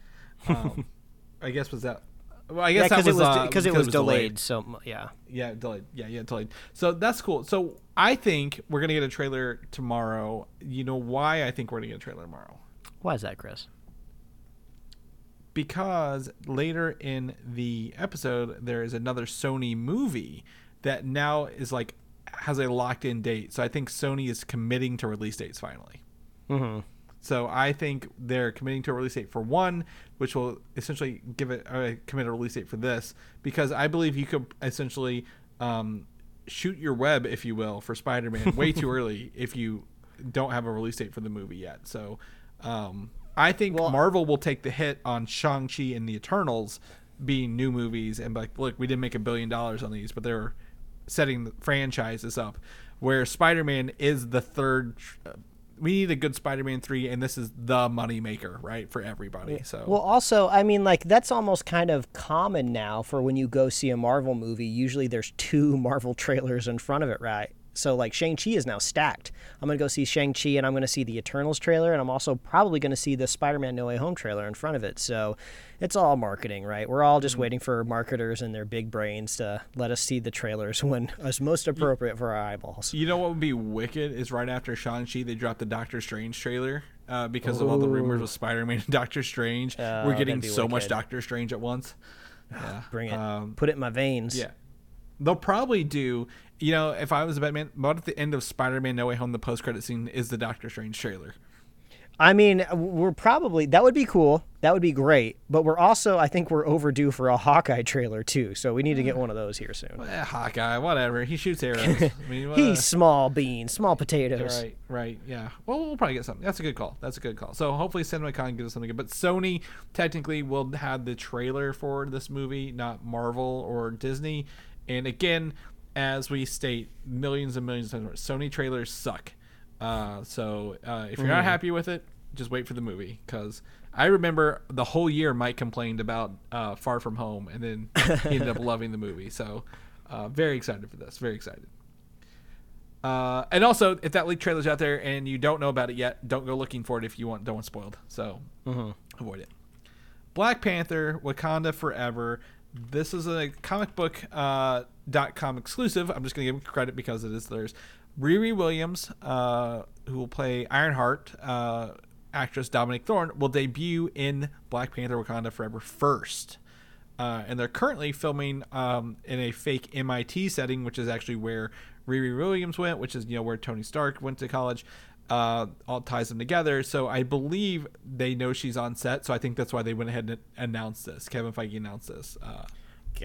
I guess was that. Well, I guess that was because it was delayed. So delayed. Yeah, delayed. So that's cool. So I think we're gonna get a trailer tomorrow. You know why I think we're gonna get a trailer tomorrow? Why is that, Chris? Because later in the episode, there is another Sony movie that now is like has a locked-in date. So I think Sony is committing to release dates finally. So I think they're committing to a release date for one, which will essentially give it a release date for this, because I believe you could essentially shoot your web, if you will, for Spider-Man way too early if you don't have a release date for the movie yet. So I think Marvel will take the hit on Shang-Chi and the Eternals being new movies and be like, look, we didn't make $1 billion on these, but they're setting the franchises up, where Spider-Man is the third. We need a good Spider-Man 3, and this is the money maker, right, for everybody. So also, I mean, like, that's almost kind of common now for when you go see a Marvel movie. Usually there's 2 Marvel trailers in front of it, right? So, like, Shang-Chi is now stacked. I'm going to go see Shang-Chi, and I'm going to see the Eternals trailer, and I'm also probably going to see the Spider-Man No Way Home trailer in front of it. So it's all marketing, right? We're all just waiting for marketers and their big brains to let us see the trailers when it's most appropriate for our eyeballs. You know what would be wicked is right after Shang-Chi, they dropped the Doctor Strange trailer because of all the rumors with Spider-Man and Doctor Strange. We're getting so much Doctor Strange at once. Yeah. Bring it. Put it in my veins. Yeah. They'll probably do, you know, if I was a Batman, about at the end of Spider-Man No Way Home, the post-credit scene is the Doctor Strange trailer. I mean, we're probably, that would be cool. That would be great. But we're also, I think we're overdue for a Hawkeye trailer too. So we need to get one of those here soon. Well, Hawkeye, whatever. He shoots arrows. I mean, he's small beans, small potatoes. Right. Yeah. Well, we'll probably get something. That's a good call. So hopefully CinemaCon gives us something good. But Sony technically will have the trailer for this movie, not Marvel or Disney. And again, as we state millions and millions of times, Sony trailers suck. So if you're not happy with it, just wait for the movie. Because I remember the whole year Mike complained about Far From Home, and then he ended up loving the movie. So very excited for this. Very excited. And also, if that leak trailer's out there and you don't know about it yet, don't go looking for it if you don't want spoiled. So avoid it. Black Panther, Wakanda Forever. This is a comic book .com exclusive. I'm just going to give them credit because it is theirs. Riri Williams, who will play Ironheart, actress Dominic Thorne, will debut in Black Panther Wakanda Forever first. And they're currently filming in a fake MIT setting, which is actually where Riri Williams went, which is, you know, where Tony Stark went to college. All ties them together. So I believe they know she's on set. So I think that's why they went ahead and announced this. Kevin Feige announced this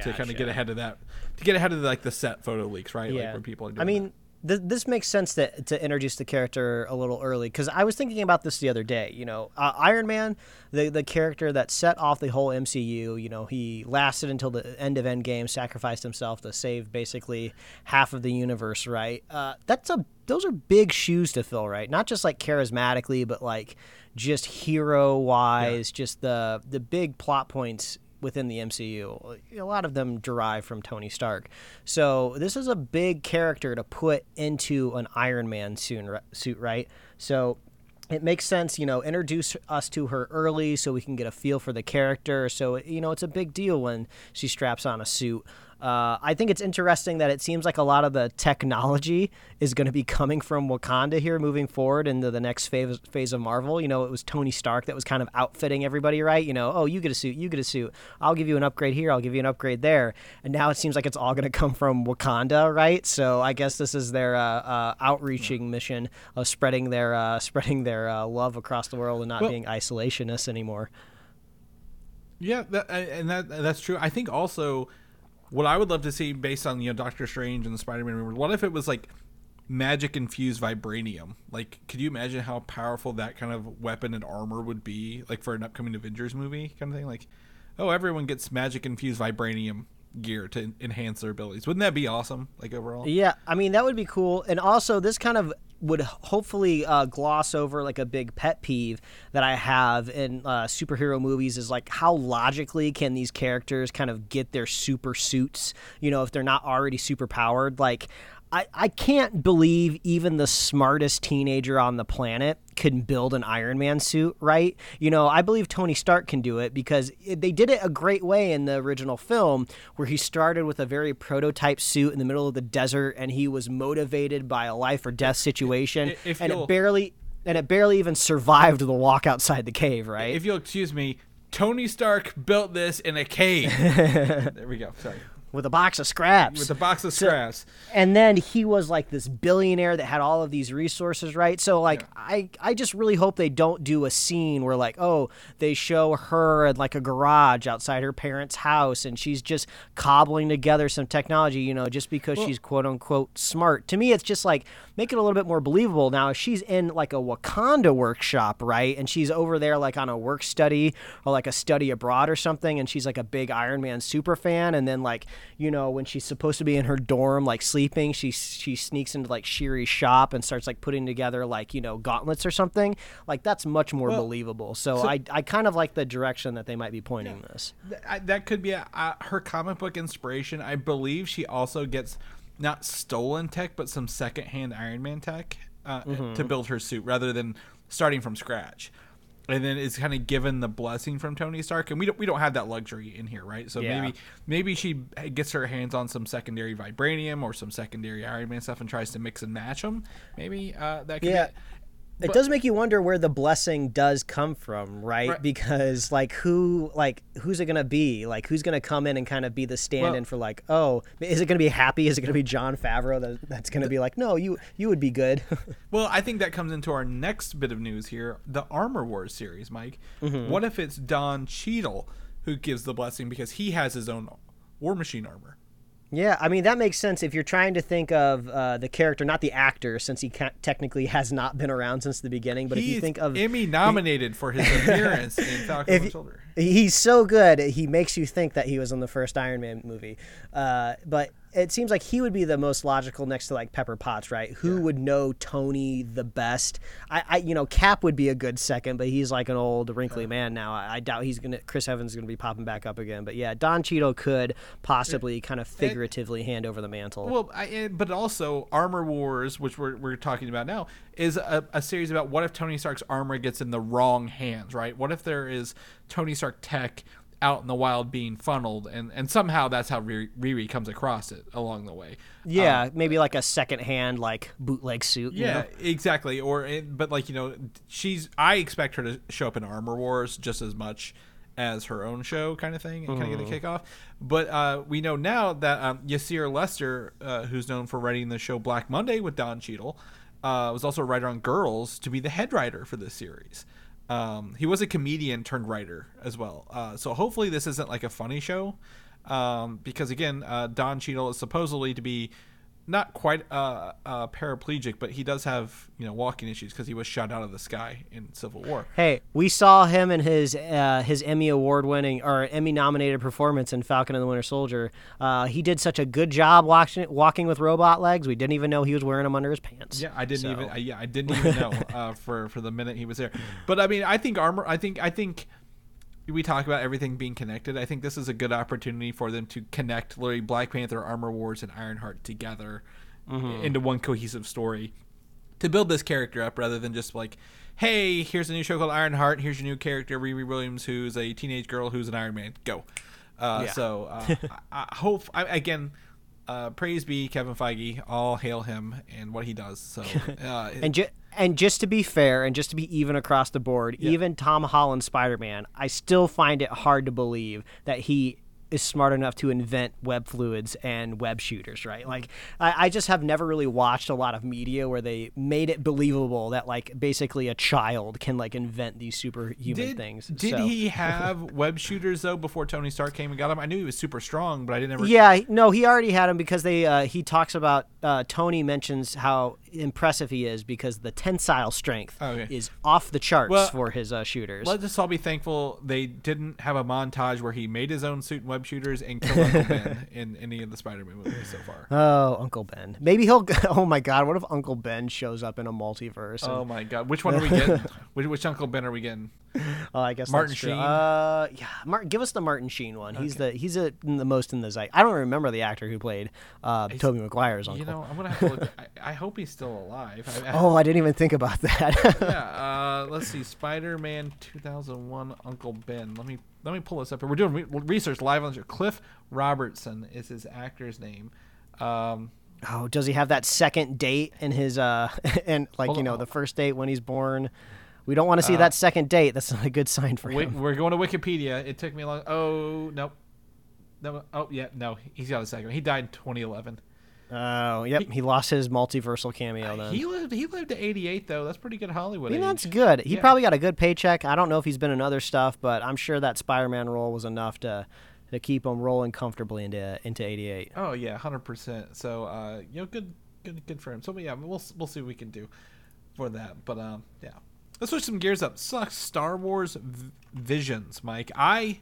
to kind of get ahead of that, to get ahead of like the set photo leaks, right? Yeah. Like where people are doing this makes sense to introduce the character a little early, because I was thinking about this the other day. You know, Iron Man, the character that set off the whole MCU, you know, he lasted until the end of Endgame, sacrificed himself to save basically half of the universe, right? Those are big shoes to fill, right? Not just like charismatically, but like just hero-wise, just the big plot points within the MCU. A lot of them derive from Tony Stark. So this is a big character to put into an Iron Man suit, right? So it makes sense, you know, introduce us to her early so we can get a feel for the character. So, you know, it's a big deal when she straps on a suit. I think it's interesting that it seems like a lot of the technology is going to be coming from Wakanda here moving forward into the next phase of Marvel. You know, it was Tony Stark that was kind of outfitting everybody, right? You know, oh, you get a suit. I'll give you an upgrade here. I'll give you an upgrade there. And now it seems like it's all going to come from Wakanda, right? So I guess this is their outreaching mission of spreading their love across the world and not being isolationists anymore. Yeah, that's true. I think also, what I would love to see, based on, you know, Doctor Strange and the Spider-Man rumors, what if it was like magic infused vibranium? Like, could you imagine how powerful that kind of weapon and armor would be, like for an upcoming Avengers movie kind of thing? Like, oh, everyone gets magic infused vibranium gear to enhance their abilities. Wouldn't that be awesome? Like overall? Yeah, I mean, that would be cool. And also, this kind of would hopefully gloss over like a big pet peeve that I have in superhero movies, is like, how logically can these characters kind of get their super suits, you know, if they're not already super powered? Like, I can't believe even the smartest teenager on the planet can build an Iron Man suit, right? You know, I believe Tony Stark can do it because they did it a great way in the original film, where he started with a very prototype suit in the middle of the desert, and he was motivated by a life or death situation, and it barely even survived the walk outside the cave, right? If you'll excuse me, Tony Stark built this in a cave. There we go. Sorry. With a box of scraps. And then he was like this billionaire that had all of these resources, right? So like, yeah. I just really hope they don't do a scene where like, oh, they show her in like a garage outside her parents' house, and she's just cobbling together some technology, you know, just because she's quote unquote smart. To me, it's just like, make it a little bit more believable. Now, if she's in like a Wakanda workshop, right, and she's over there like on a work study or like a study abroad or something, and she's like a big Iron Man super fan, and then like, you know, when she's supposed to be in her dorm, like sleeping, she sneaks into like Shiri's shop and starts like putting together like, you know, gauntlets or something. Like, that's much more believable. So I kind of like the direction that they might be pointing this. That could be her comic book inspiration. I believe she also gets not stolen tech, but some secondhand Iron Man tech to build her suit, rather than starting from scratch. And then it's kind of given the blessing from Tony Stark, and we don't have that luxury in here, right? So maybe she gets her hands on some secondary vibranium or some secondary Iron Man stuff and tries to mix and match them. Maybe that could be. It does make you wonder where the blessing does come from, right? Because like, who's it gonna be? Like, who's gonna come in and kind of be the stand-in for like, oh, is it gonna be Happy? Is it gonna be Jon Favreau that's gonna be like, no, you would be good? Well, I think that comes into our next bit of news here, the Armor Wars series, Mike. Mm-hmm. What if it's Don Cheadle who gives the blessing, because he has his own War Machine armor? Yeah, I mean, that makes sense if you're trying to think of the character, not the actor, since he technically has not been around since the beginning. But if you think of Emmy nominated for his appearance in Falcon and Soldier, he's so good. He makes you think that he was in the first Iron Man movie, but it seems like he would be the most logical next to like Pepper Potts, right? Who would know Tony the best? I you know, Cap would be a good second, but he's like an old wrinkly man now. I doubt Chris Evans is gonna be popping back up again. But yeah, Don Cheadle could possibly kind of figuratively hand over the mantle. Well, but also Armor Wars, which we're talking about now, is a series about what if Tony Stark's armor gets in the wrong hands, right? What if there is Tony Stark tech out in the wild being funneled, and somehow that's how Riri comes across it along the way. Yeah, maybe like a secondhand like bootleg suit. Yeah, you know? Exactly. But like, you know, I expect her to show up in Armor Wars just as much as her own show kind of thing, and kind of get a kickoff. But we know now that Yasir Lester, who's known for writing the show Black Monday with Don Cheadle, was also a writer on Girls, to be the head writer for this series. He was a comedian turned writer as well. So hopefully this isn't like a funny show, because again, Don Cheadle is supposedly to be not quite paraplegic, but he does have, you know, walking issues because he was shot out of the sky in Civil War. Hey, we saw him in his Emmy award-winning or Emmy-nominated performance in Falcon and the Winter Soldier. He did such a good job walking with robot legs. We didn't even know he was wearing them under his pants. Yeah, I didn't even know for the minute he was there. But I mean, I think I think we talk about everything being connected. I think this is a good opportunity for them to connect literally Black Panther, Armor Wars, and Ironheart together into one cohesive story to build this character up, rather than just like, hey, here's a new show called Ironheart. Here's your new character, Riri Williams, who's a teenage girl who's an Iron Man. Go. So I hope, again, praise be Kevin Feige. All hail him and what he does. So And just to be fair, and just to be even across the board, even Tom Holland's Spider-Man, I still find it hard to believe that he is smart enough to invent web fluids and web shooters, right? Like, I just have never really watched a lot of media where they made it believable that, like, basically a child can, like, invent these superhuman things. He have web shooters, though, before Tony Stark came and got him? I knew he was super strong, but I didn't ever... Yeah, no, he already had him because he talks about... Tony mentions how impressive he is because the tensile strength is off the charts for his shooters. Let's just all be thankful they didn't have a montage where he made his own suit and web shooters and killed Uncle Ben in any of the Spider-Man movies so far. Oh, Uncle Ben. Maybe he'll... Oh, my God. What if Uncle Ben shows up in a multiverse? Oh, my God. Which one are we getting? Which Uncle Ben are we getting? Oh, I guess Martin Sheen. Yeah, Martin. Give us the Martin Sheen one. Okay. He's the most in the zeitgeist. I don't remember the actor who played Tobey Maguire's uncle. You know, I'm gonna have to look. I hope he's still alive. I didn't even think about that. Yeah. Let's see. Spider-Man 2001 Uncle Ben. Let me pull this up. We're doing research live on the show. Cliff Robertson is his actor's name. Oh, does he have that second date in his and like the first date when he's born? We don't want to see that second date. That's not a good sign for him. We're going to Wikipedia. It took me a long... Oh, nope. No. Oh, yeah, no. He's got a second. He died in 2011. Oh, yep. He lost his multiversal cameo then. He lived to 88, though. That's pretty good Hollywood age. That's good. He probably got a good paycheck. I don't know if he's been in other stuff, but I'm sure that Spider-Man role was enough to keep him rolling comfortably into 88. Oh, yeah, 100%. So, good for him. So, yeah, we'll see what we can do for that. But, yeah. Let's switch some gears up. Sucks. Star Wars Visions, Mike. I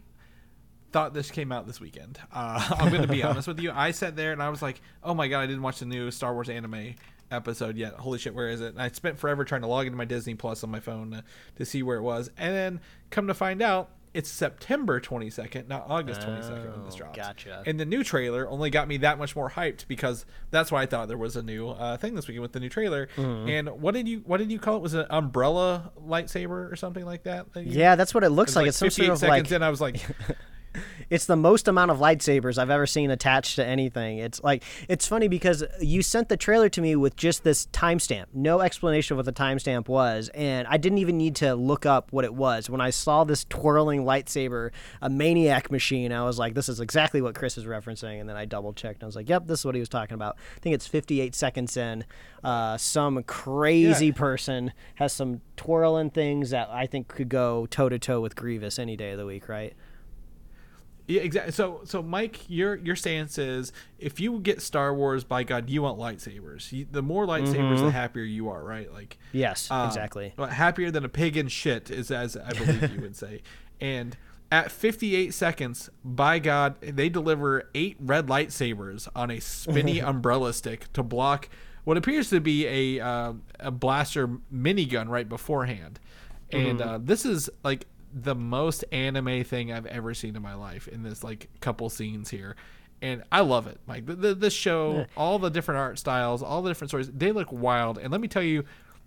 thought this came out this weekend. I'm going to be honest with you. I sat there and I was like, oh my God, I didn't watch the new Star Wars anime episode yet. Holy shit, where is it? And I spent forever trying to log into my Disney Plus on my phone to see where it was. And then come to find out, it's September 22nd, not August 22nd when this drops. Gotcha. And the new trailer only got me that much more hyped, because that's why I thought there was a new thing this weekend with the new trailer. Mm-hmm. And what did you call it? Was it an umbrella lightsaber or somethething like that? Yeah, that's what it looks like. It's some sort of seconds in, I was like... It's the most amount of lightsabers I've ever seen attached to anything. It's like, it's funny because you sent the trailer to me with just this timestamp, no explanation of what the timestamp was, and I didn't even need to look up what it was. When I saw this twirling lightsaber, a maniac machine, I was like, this is exactly what Chris is referencing. And then I double checked and I was like, yep, this is what he was talking about. I think it's 58 seconds in. Some crazy person has some twirling things that I think could go toe to toe with Grievous any day of the week, right? Yeah, exactly. So Mike, your stance is, if you get Star Wars, by God, you want lightsabers. The more lightsabers, the happier you are, right? Like, yes, exactly. Well, happier than a pig in shit is, as I believe you would say. And at 58 seconds, by God, they deliver 8 red lightsabers on a spinny umbrella stick to block what appears to be a blaster minigun right beforehand. And this is like the most anime thing I've ever seen in my life, in this like couple scenes here, and I love it. Like this show, all the different art styles, all the different stories, they look wild. And let me tell you,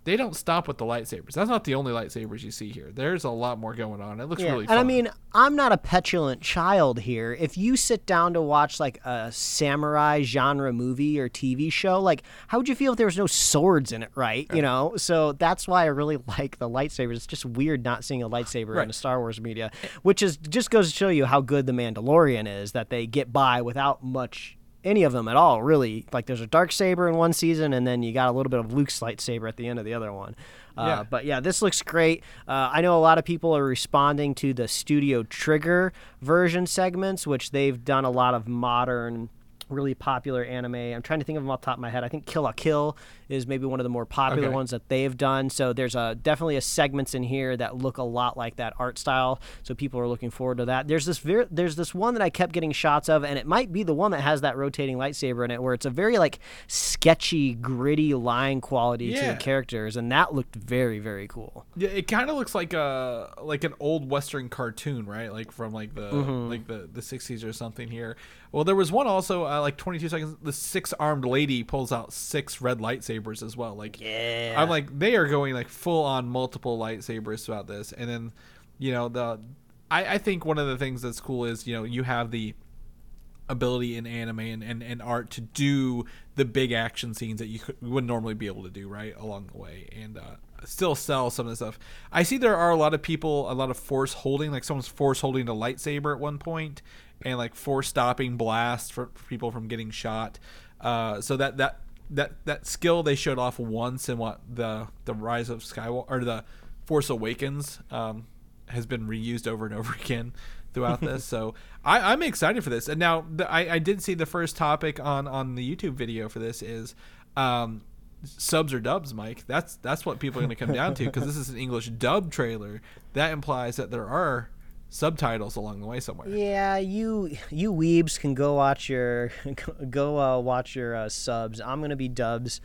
they don't stop with the lightsabers. That's not the only lightsabers you see here. There's a lot more going on. It looks really fun. And I mean, I'm not a petulant child here. If you sit down to watch like a samurai genre movie or TV show, like how would you feel if there was no swords in it, right? You know? So that's why I really like the lightsabers. It's just weird not seeing a lightsaber in the Star Wars media, which is just goes to show you how good The Mandalorian is, that they get by without much any of them at all, really. Like there's a Darksaber in one season, and then you got a little bit of Luke's lightsaber at the end of the other one. But yeah, this looks great. I know a lot of people are responding to the Studio Trigger version segments, which they've done a lot of modern, really popular anime. I'm trying to think of them off the top of my head. I think Kill la Kill is maybe one of the more popular ones that they've done. So there's definitely segments in here that look a lot like that art style. So people are looking forward to that. There's this one that I kept getting shots of, and it might be the one that has that rotating lightsaber in it, where it's a very like sketchy, gritty line quality to the characters, and that looked very, very cool. Yeah, it kind of looks like a like an old Western cartoon, right? Like from like the like the 60s or something here. Well, there was one also like 22 seconds. The six-armed lady pulls out six red lightsabers as well. Like, I'm like, they are going like full on multiple lightsabers throughout this. And then, you know, I think one of the things that's cool is, you know, you have the ability in anime and art to do the big action scenes that you would normally be able to do right along the way, and still sell some of the stuff. I see there are a lot of people, a lot of force holding, like someone's force holding a lightsaber at one point, and like force stopping blasts for people from getting shot. So that skill they showed off once in what the Rise of Skywalker or the Force Awakens has been reused over and over again throughout this. So I'm excited for this. And now I did see the first topic on the YouTube video for this is subs or dubs, Mike. That's what people are going to come down to, because this is an English dub trailer. That implies that there are subtitles along the way somewhere. Yeah, you weebs can go watch your subs. I'm going to be dubs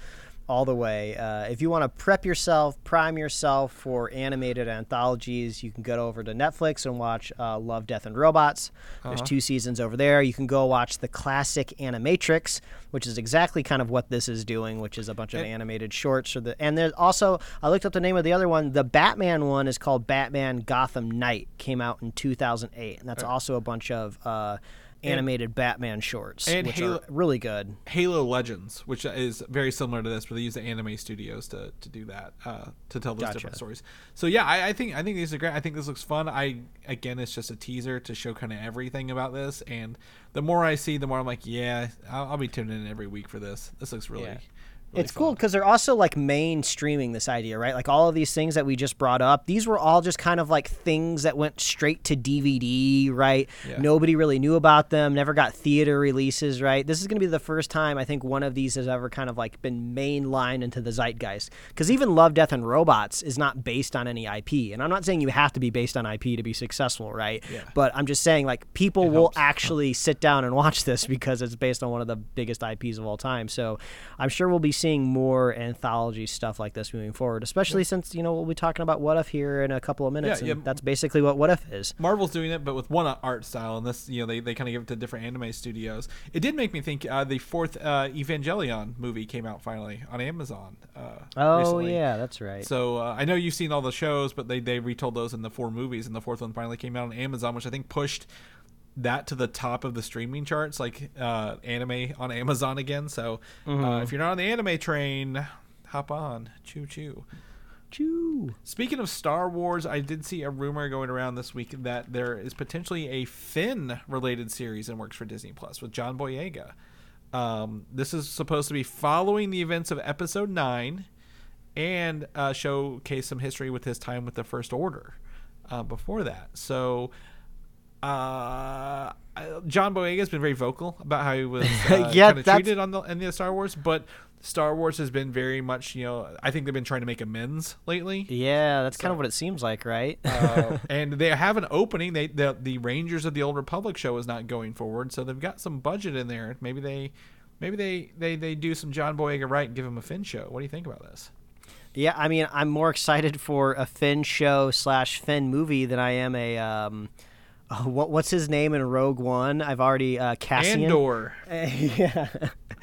all the way. If you want to prime yourself for animated anthologies, you can go over to Netflix and watch Love, Death, and Robots. There's 2 seasons over there. You can go watch the classic Animatrix, which is exactly kind of what this is doing, which is a bunch of animated shorts. And there's also, I looked up the name of the other one. The Batman one is called Batman Gotham Knight. Came out in 2008, and that's also a bunch of animated Batman shorts, and which Halo, are really good. Halo Legends, which is very similar to this, where they use the anime studios to do that, to tell those different stories. So yeah, I think these are great. I think this looks fun. Again, it's just a teaser to show kind of everything about this, and the more I see, the more I'm like, yeah, I'll be tuning in every week for this. This looks really it's cool, because they're also like mainstreaming this idea, right? Like all of these things that we just brought up, these were all just kind of like things that went straight to DVD, right? Yeah. Nobody really knew about them, never got theater releases, right? This is going to be the first time I think one of these has ever kind of like been mainlined into the zeitgeist, because even Love, Death, and Robots is not based on any IP. And I'm not saying you have to be based on IP to be successful, right? Yeah. But I'm just saying like people will actually sit down and watch this because it's based on one of the biggest IPs of all time. So I'm sure we'll be seeing more anthology stuff like this moving forward, especially since, you know, we'll be talking about What If here in a couple of minutes, and that's basically what What If is. Marvel's doing it, but with one art style, and this, you know, they kind of give it to different anime studios. It did make me think the 4th Evangelion movie came out finally on Amazon recently. Yeah, that's right. So I know you've seen all the shows, but they retold those in the 4 movies, and the 4th one finally came out on Amazon, which I think pushed that to the top of the streaming charts, like anime on Amazon again. So if you're not on the anime train, hop on. Choo choo. Choo. Speaking of Star Wars, I did see a rumor going around this week that there is potentially a Finn related series in works for Disney Plus with John Boyega. This is supposed to be following the events of Episode 9 and showcase some history with his time with the First Order before that. So John Boyega has been very vocal about how he was kind of treated in the Star Wars, but Star Wars has been very much, you know, I think they've been trying to make amends lately. Yeah, that's kind of what it seems like, right? And they have an opening. The Rangers of the Old Republic show is not going forward, so they've got some budget in there. Maybe they do some John Boyega right and give him a Finn show. What do you think about this? Yeah, I mean, I'm more excited for a Finn show / Finn movie than I am a what's his name in Rogue One? I've already Cassian. Andor. Yeah.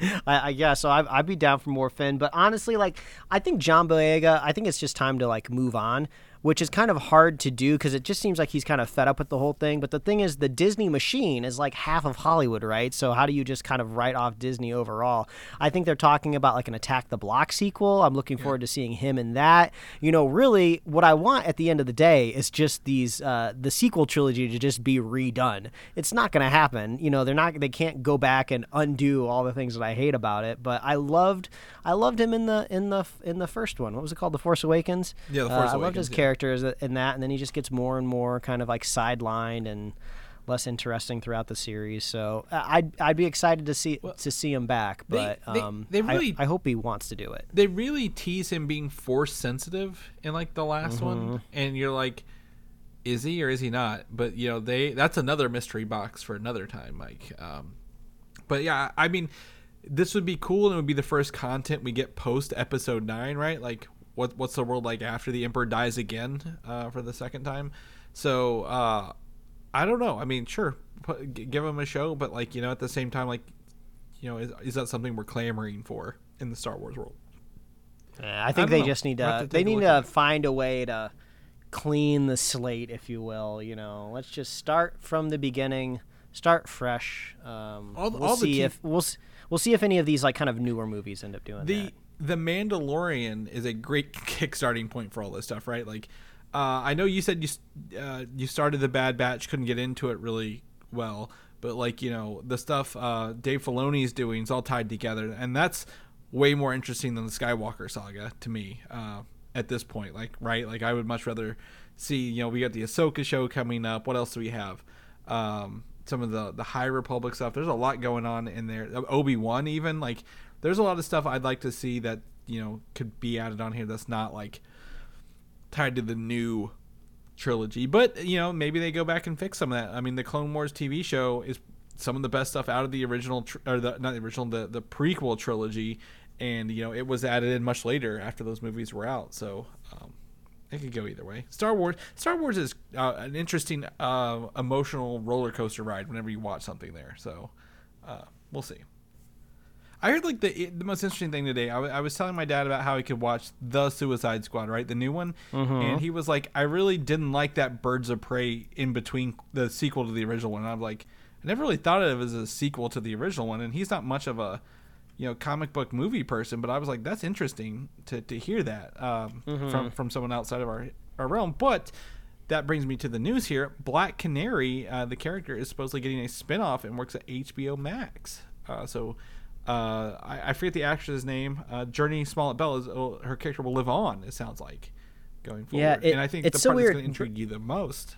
Yeah, so I'd be down for more Finn. But honestly, like, I think John Boyega, I think it's just time to, like, move on, which is kind of hard to do because it just seems like he's kind of fed up with the whole thing. But the thing is, the Disney machine is like half of Hollywood, right? So how do you just kind of write off Disney overall? I think they're talking about like an Attack the Block sequel. I'm looking forward to seeing him in that. You know, really what I want at the end of the day is just these, the sequel trilogy to just be redone. It's not going to happen. You know, they can't go back and undo all the things that I hate about it. But I loved him in the first one. What was it called? The Force Awakens? Yeah, The Force Awakens. I loved his character. In that, and then he just gets more and more kind of like sidelined and less interesting throughout the series. So I'd be excited to see him back, but I hope he wants to do it. They really tease him being force sensitive in like the last one, and you're like, is he or is he not? But you know, that's another mystery box for another time, Mike. But yeah, I mean, this would be cool, and it would be the first content we get post episode 9, right? Like, what's the world like after the Emperor dies again for the second time? So I don't know. I mean, sure, give him a show, but like, you know, at the same time, like, you know, is that something we're clamoring for in the Star Wars world? I think they need to find a way to clean the slate, if you will. You know, let's just start from the beginning, start fresh. We'll see if any of these like kind of newer movies end up doing that. The Mandalorian is a great kickstarting point for all this stuff, right? Like, I know you said you started the Bad Batch, couldn't get into it really well, but like, you know, the stuff Dave Filoni's doing is all tied together, and that's way more interesting than the Skywalker saga to me at this point. Like, right? Like, I would much rather see, you know, we got the Ahsoka show coming up. What else do we have? Some of the High Republic stuff. There's a lot going on in there. Obi-Wan even, like. There's a lot of stuff I'd like to see that, you know, could be added on here that's not, like, tied to the new trilogy. But, you know, maybe they go back and fix some of that. I mean, the Clone Wars TV show is some of the best stuff out of the original, the prequel trilogy. And, you know, it was added in much later after those movies were out. So, it could go either way. Star Wars is an interesting emotional roller coaster ride whenever you watch something there. So, we'll see. I heard, like, the most interesting thing today, I was telling my dad about how he could watch The Suicide Squad, right? The new one. Mm-hmm. And he was like, I really didn't like that Birds of Prey in between the sequel to the original one. And I'm like, I never really thought of it as a sequel to the original one. And he's not much of a, you know, comic book movie person. But I was like, that's interesting to hear that from someone outside of our realm. But that brings me to the news here. Black Canary, the character, is supposedly getting a spinoff and works at HBO Max. I forget the actress' name. Journey Smollett Bell is her character will live on. It sounds like going forward. Yeah, and I think it's the part that's going to intrigue you the most.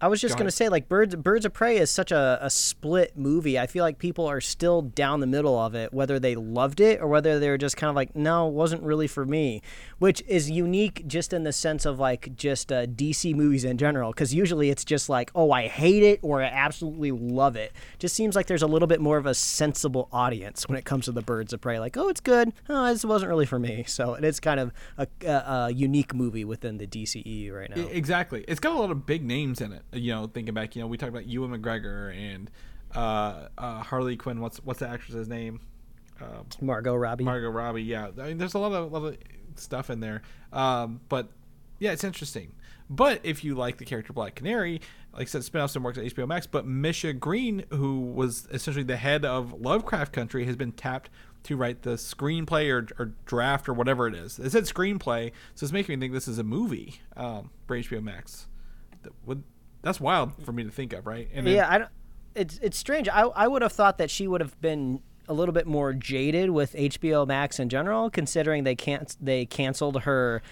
I was just going to say, like, Birds of Prey is such a split movie. I feel like people are still down the middle of it, whether they loved it or whether they were just kind of like, no, it wasn't really for me, which is unique just in the sense of, like, just DC movies in general, because usually it's just like, oh, I hate it or I absolutely love it. Just seems like there's a little bit more of a sensible audience when it comes to the Birds of Prey, like, oh, it's good. Oh, this wasn't really for me. So it's kind of a unique movie within the DCEU right now. Exactly. It's got a lot of big names in it. You know, thinking back, you know, we talked about Ewan McGregor and Harley Quinn. What's the actress's name? Margot Robbie. Margot Robbie, yeah. I mean, there's a lot of stuff in there. But, yeah, it's interesting. But if you like the character Black Canary, like I said, spinoffs and works at HBO Max. But Misha Green, who was essentially the head of Lovecraft Country, has been tapped to write the screenplay or draft or whatever it is. It said screenplay, so it's making me think this is a movie for HBO Max. That's wild for me to think of, right? And then, yeah, it's strange. I would have thought that she would have been a little bit more jaded with HBO Max in general, considering they canceled her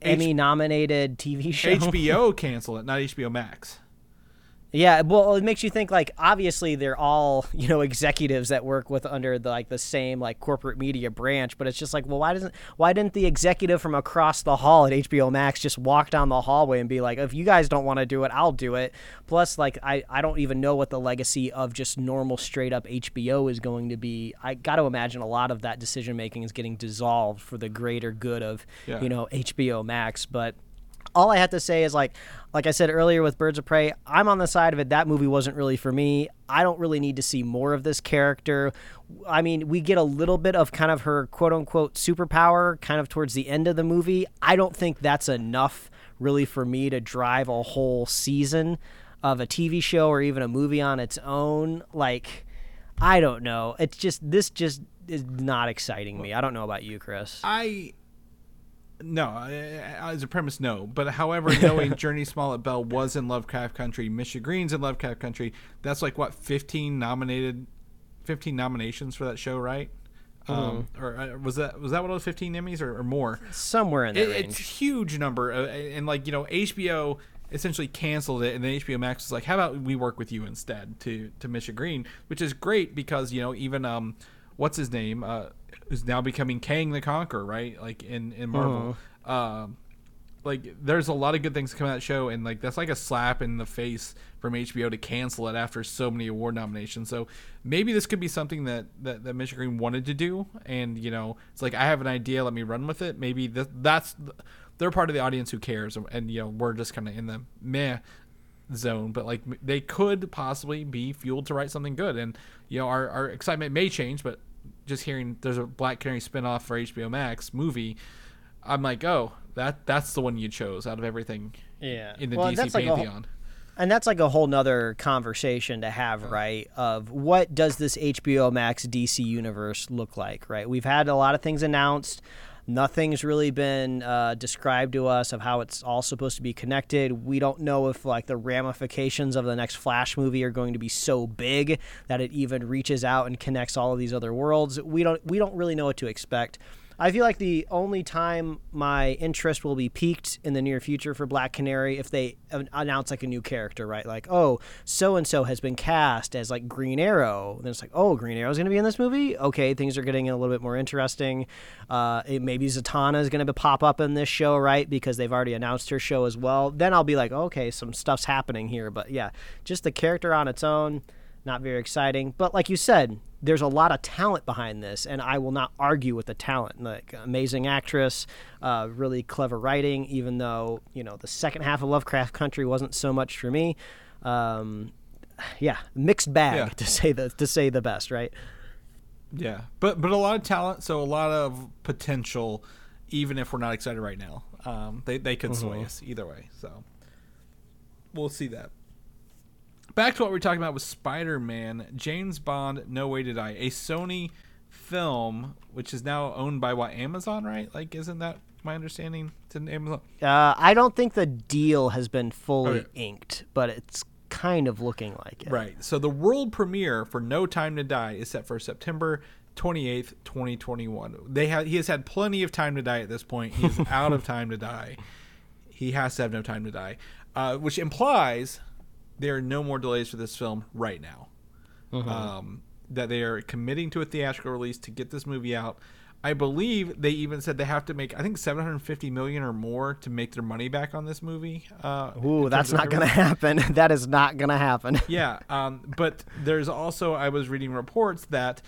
Emmy-nominated TV show. HBO canceled it, not HBO Max. Yeah, well, it makes you think, like, obviously they're all, you know, executives that work with under the same, like, corporate media branch, but it's just like, well, why didn't the executive from across the hall at HBO Max just walk down the hallway and be like, if you guys don't want to do it, I'll do it. Plus, like, I don't even know what the legacy of just normal straight up HBO is going to be. I got to imagine a lot of that decision making is getting dissolved for the greater good of, you know, HBO Max, but all I have to say is, like I said earlier with Birds of Prey, I'm on the side of it. That movie wasn't really for me. I don't really need to see more of this character. I mean, we get a little bit of kind of her quote-unquote superpower kind of towards the end of the movie. I don't think that's enough really for me to drive a whole season of a TV show or even a movie on its own. Like, I don't know. It's just, this just is not exciting me. I don't know about you, Chris. No, as a premise, no. But however, knowing Journey Smollett-Bell was in Lovecraft Country, Misha Green's in Lovecraft Country, that's like, what, 15 nominations for that show, right? Or was that what it was, 15 Emmys or more? Somewhere in that range. It's a huge number. And like, you know, HBO essentially canceled it, and then HBO Max was like, how about we work with you instead to Misha Green, which is great because, you know, even what's his name, who's now becoming Kang the Conqueror, right? Like in Marvel. Like, there's a lot of good things coming out of that show, and like that's like a slap in the face from HBO to cancel it after so many award nominations. So maybe this could be something that Misha Green wanted to do, and you know, it's like, I have an idea, let me run with it. Maybe they're part of the audience who cares, and you know, we're just kind of in the meh zone, but like they could possibly be fueled to write something good, and you know, our excitement may change, but just hearing there's a Black Canary spinoff for HBO Max movie, I'm like, oh, that's the one you chose out of everything. Yeah. In the DC pantheon. And that's like a whole nother conversation to have, right? Of what does this HBO Max DC universe look like, right? We've had a lot of things announced. Nothing's really been described to us of how it's all supposed to be connected. We don't know if like the ramifications of the next Flash movie are going to be so big that it even reaches out and connects all of these other worlds. We don't really know what to expect. I feel like the only time my interest will be piqued in the near future for Black Canary if they announce like a new character, right? Like, oh, so-and-so has been cast as like Green Arrow. Then it's like, oh, Green Arrow's going to be in this movie? Okay, things are getting a little bit more interesting. Maybe Zatanna is going to pop up in this show, right? Because they've already announced her show as well. Then I'll be like, okay, some stuff's happening here. But yeah, just the character on its own, not very exciting. But like you said, there's a lot of talent behind this, and I will not argue with the talent. Like, amazing actress, really clever writing, even though, you know, the second half of Lovecraft Country wasn't so much for me. Mixed bag, to say the best, right? Yeah, but a lot of talent, so a lot of potential, even if we're not excited right now. They could sway us either way, so we'll see that. Back to what we were talking about with Spider-Man, James Bond, No Way to Die, a Sony film, which is now owned by, what, Amazon, right? Like, isn't that my understanding? It's an Amazon. I don't think the deal has been fully inked, but it's kind of looking like it. Right. So the world premiere for No Time to Die is set for September 28th, 2021. He has had plenty of time to die at this point. He's out of time to die. He has to have no time to die, which implies there are no more delays for this film right now. That they are committing to a theatrical release to get this movie out. I believe they even said they have to make, I think, $750 million or more to make their money back on this movie. That's not going to happen. That is not going to happen. Yeah, but there's also, I was reading reports that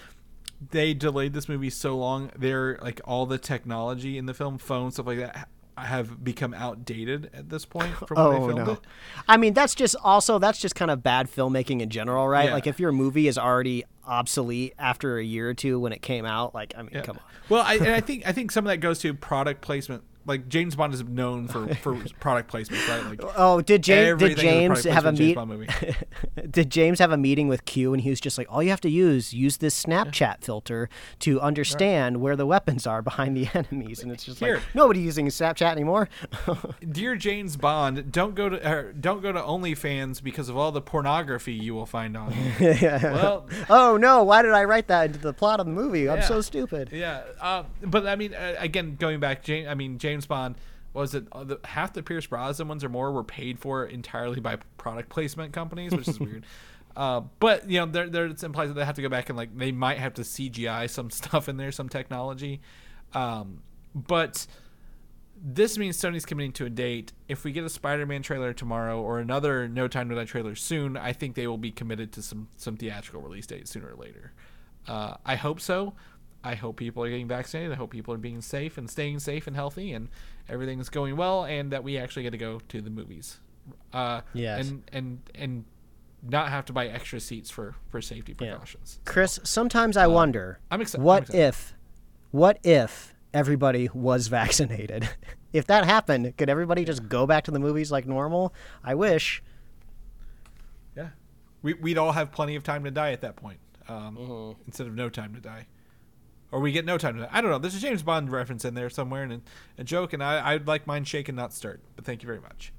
they delayed this movie so long, they're like, all the technology in the film, phones, stuff like that, have become outdated at this point from when they filmed it. I mean, that's just kind of bad filmmaking in general, right? Yeah. Like, if your movie is already obsolete after a year or two when it came out, like, I mean, come on. Well, I think some of that goes to product placement. Like, James Bond is known for product placement, right? Like, did James have a meeting with Q, and he was just like, all you have to use this Snapchat filter to understand where the weapons are behind the enemies, and it's just like, nobody using Snapchat anymore. Dear James Bond, don't go to OnlyFans because of all the pornography you will find on it. Why did I write that into the plot of the movie? I'm so stupid. Yeah, but I mean, again, going back, James Bond, was it half the Pierce Brosnan ones or more were paid for entirely by product placement companies, which is weird. But you know, it implies that they have to go back and like they might have to CGI some stuff in there, some technology. But this means Sony's committing to a date. If we get a Spider-Man trailer tomorrow or another No Time to Die trailer soon, I think they will be committed to some theatrical release date sooner or later. I hope so. I hope people are getting vaccinated. I hope people are being safe and staying safe and healthy and everything's going well, and that we actually get to go to the movies. Yes. And not have to buy extra seats for safety precautions. Yeah. Chris, sometimes I wonder, what if everybody was vaccinated? If that happened, could everybody just go back to the movies like normal? I wish. Yeah. We'd all have plenty of time to die at that point. Instead of no time to die. Or we get no time to die. I don't know. There's a James Bond reference in there somewhere and a joke, and I'd like mine shaken, not stirred. But thank you very much.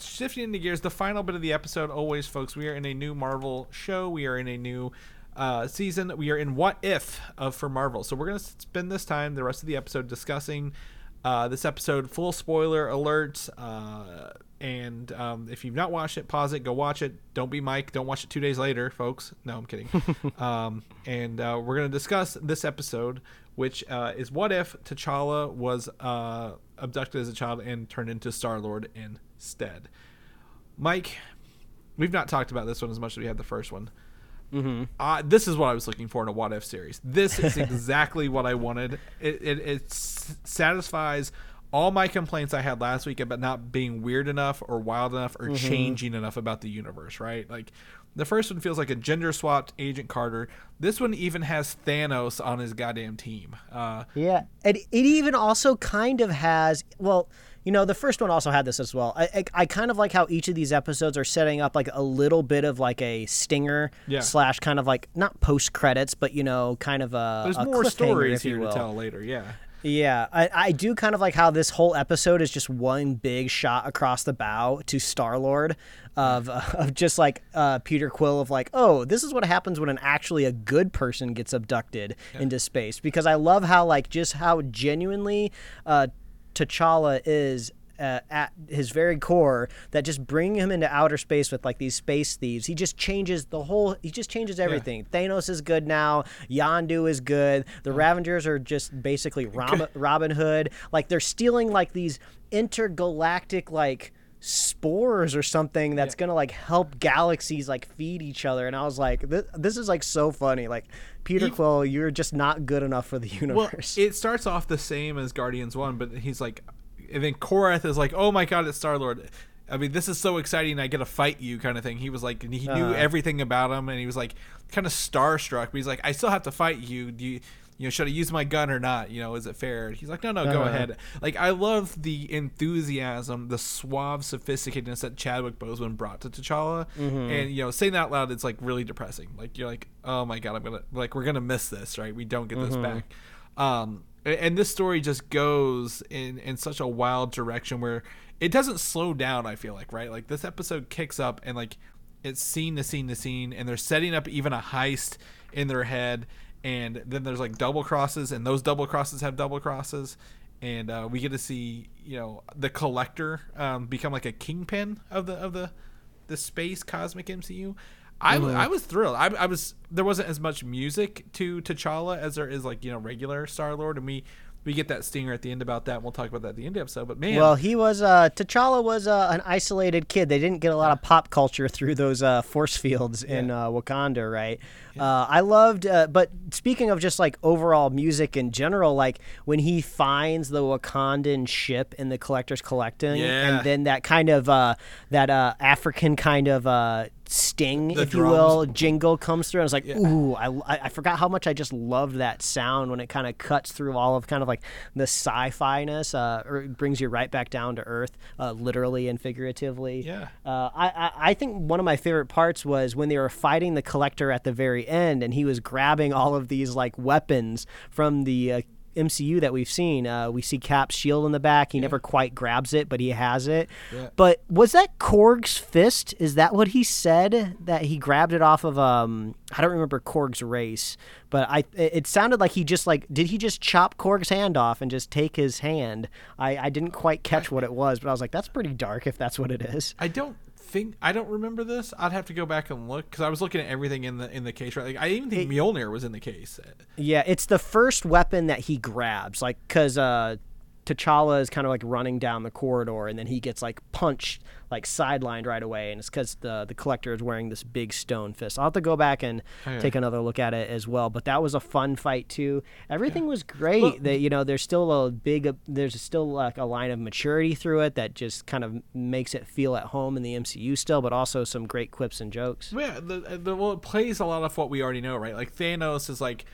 Shifting into gears, the final bit of the episode, always, folks, we are in a new Marvel show. We are in a new season. We are in What If for Marvel. So we're going to spend this time, the rest of the episode, discussing this episode, full spoiler alert. And if you've not watched it, pause it, go watch it. Don't be Mike. Don't watch it 2 days later, folks. No, I'm kidding. And we're going to discuss this episode, which is what if T'Challa was abducted as a child and turned into Star-Lord instead. Mike, we've not talked about this one as much as we had the first one. Mm-hmm. This is what I was looking for in a What If series. This is exactly what I wanted. It satisfies all my complaints I had last week about not being weird enough or wild enough or changing enough about the universe, right? Like, the first one feels like a gender-swapped Agent Carter. This one even has Thanos on his goddamn team. Yeah, and it even also kind of has, well, you know, the first one also had this as well. I kind of like how each of these episodes are setting up like a little bit of like a stinger slash kind of like, not post-credits, but, you know, kind of a there's more stories here to tell later, yeah. Yeah, I do kind of like how this whole episode is just one big shot across the bow to Star-Lord of just like Peter Quill of like, oh, this is what happens when a good person gets abducted into space. Because I love how like just how genuinely T'Challa is at his very core, that just bringing him into outer space with like these space thieves, he just changes everything. Thanos is good now, Yondu is good, the Ravengers are just basically Robin Hood, like they're stealing like these intergalactic like spores or something that's gonna like help galaxies like feed each other, and I was like, this is like so funny. Like, Peter Quill, you're just not good enough for the universe. Well, it starts off the same as Guardians 1, but he's like, and then Korath is like, oh my god, it's Star-Lord. I mean, this is so exciting, I get to fight you kind of thing. He was like, and he knew everything about him, and he was like kind of starstruck, but he's like, I still have to fight you. Do you should I use my gun or not? You know, is it fair? He's like, no, go ahead. Like, I love the enthusiasm, the suave sophisticatedness that Chadwick Boseman brought to T'Challa. And, you know, saying that out loud, it's like really depressing. Like, you're like, oh my god, we're gonna miss this, right? We don't get this back. And this story just goes in such a wild direction where it doesn't slow down, I feel like, right? Like, this episode kicks up and, like, it's scene to scene to scene, and they're setting up even a heist in their head, and then there's, like, double crosses, and those double crosses have double crosses, and we get to see, you know, the Collector become, like, a kingpin of the space cosmic MCU. I was thrilled. I was. There wasn't as much music to T'Challa as there is, like, you know, regular Star-Lord, and we get that stinger at the end about that, and we'll talk about that at the end of the episode. But man, well, he was T'Challa was an isolated kid. They didn't get a lot of pop culture through those force fields in Wakanda, right? Yeah. I loved. But speaking of just like overall music in general, like when he finds the Wakandan ship in the Collector's collecting, and then that kind of that African kind of. Sting, if you will, jingle comes through, and I was like, ooh, I forgot how much I just loved that sound when it kind of cuts through all of kind of like the sci-fi-ness, or it brings you right back down to earth, literally and figuratively. Yeah. I think one of my favorite parts was when they were fighting the Collector at the very end, and he was grabbing all of these like weapons from the MCU that we've seen. We see Cap's shield in the back. He never quite grabs it, but he has it. Yeah. But was that Korg's fist? Is that what he said, that he grabbed it off of? I don't remember Korg's race, but it sounded like he just like, did he just chop Korg's hand off and just take his hand? I didn't quite catch what it was, but I was like, that's pretty dark if that's what it is. I don't remember this. I'd have to go back and look, because I was looking at everything in the case, right? Like, I even think Mjolnir was in the case. Yeah, it's the first weapon that he grabs, like, because T'Challa is kind of like running down the corridor, and then he gets like punched, like sidelined right away, and it's because the Collector is wearing this big stone fist. I'll have to go back and take another look at it as well. But that was a fun fight too. Everything was great. Well, that, you know, there's still like a line of maturity through it that just kind of makes it feel at home in the MCU still, but also some great quips and jokes. Yeah, well, it plays a lot of what we already know, right? Like Thanos is like,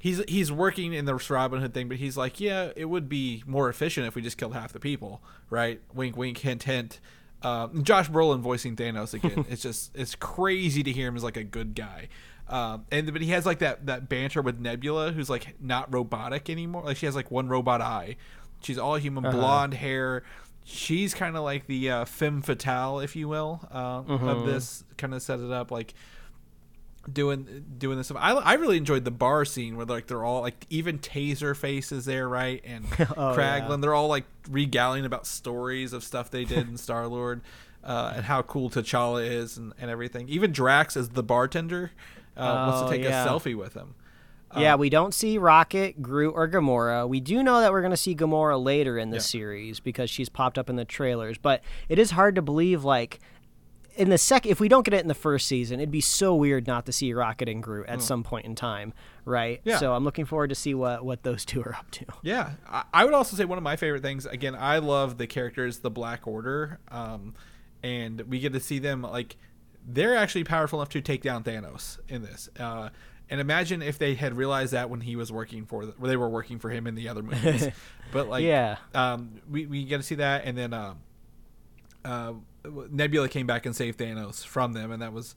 He's working in this Robin Hood thing, but he's like, yeah, it would be more efficient if we just killed half the people, right? Wink, wink, hint, hint. Josh Brolin voicing Thanos again. It's crazy to hear him as like a good guy. But he has like that banter with Nebula, who's like not robotic anymore. Like she has like one robot eye. She's all human, blonde hair. She's kind of like the femme fatale, if you will, of this. Kind of set it up like doing this stuff. I really enjoyed the bar scene where like they're all like, even Taserface is there, right? And Kraglin, they're all like regaling about stories of stuff they did in Star-Lord, and how cool T'Challa is and everything. Even Drax as the bartender wants to take a selfie with him. We don't see Rocket, Groot, or Gamora. We do know that we're going to see Gamora later in the series because she's popped up in the trailers, but it is hard to believe like in the second, if we don't get it in the first season, it'd be so weird not to see Rocket and Groot at some point in time, right? Yeah. So I'm looking forward to see what those two are up to. Yeah. I would also say one of my favorite things, again, I love the characters, the Black Order, and we get to see them, like, they're actually powerful enough to take down Thanos in this. And imagine if they had realized that when he was working for they were working for him in the other movies. But, like, we get to see that, and then Nebula came back and saved Thanos from them, and that was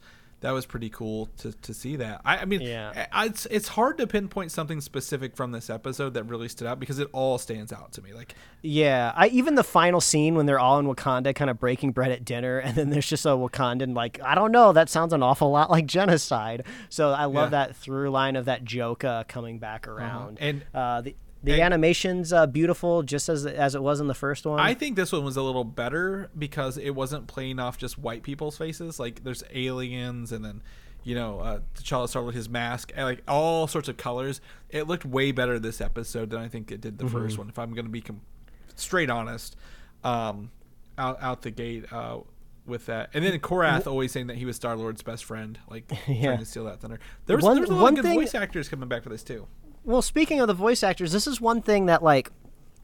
pretty cool to see that. It's hard to pinpoint something specific from this episode that really stood out because it all stands out to me. Like, even the final scene when they're all in Wakanda, kind of breaking bread at dinner, and then there's just a Wakandan like, I don't know, that sounds an awful lot like genocide. So I love that through line of that joke coming back around, and the animation's beautiful, just as it was in the first one. I think this one was a little better because it wasn't playing off just white people's faces. Like, there's aliens, and then, you know, T'Challa started with his mask, and, like, all sorts of colors. It looked way better this episode than I think it did the first one, if I'm going to be straight honest, out the gate with that. And then Korath always saying that he was Star-Lord's best friend, like, trying to steal that thunder. There was a lot of good voice actors coming back for this, too. Well, speaking of the voice actors, this is one thing that, like,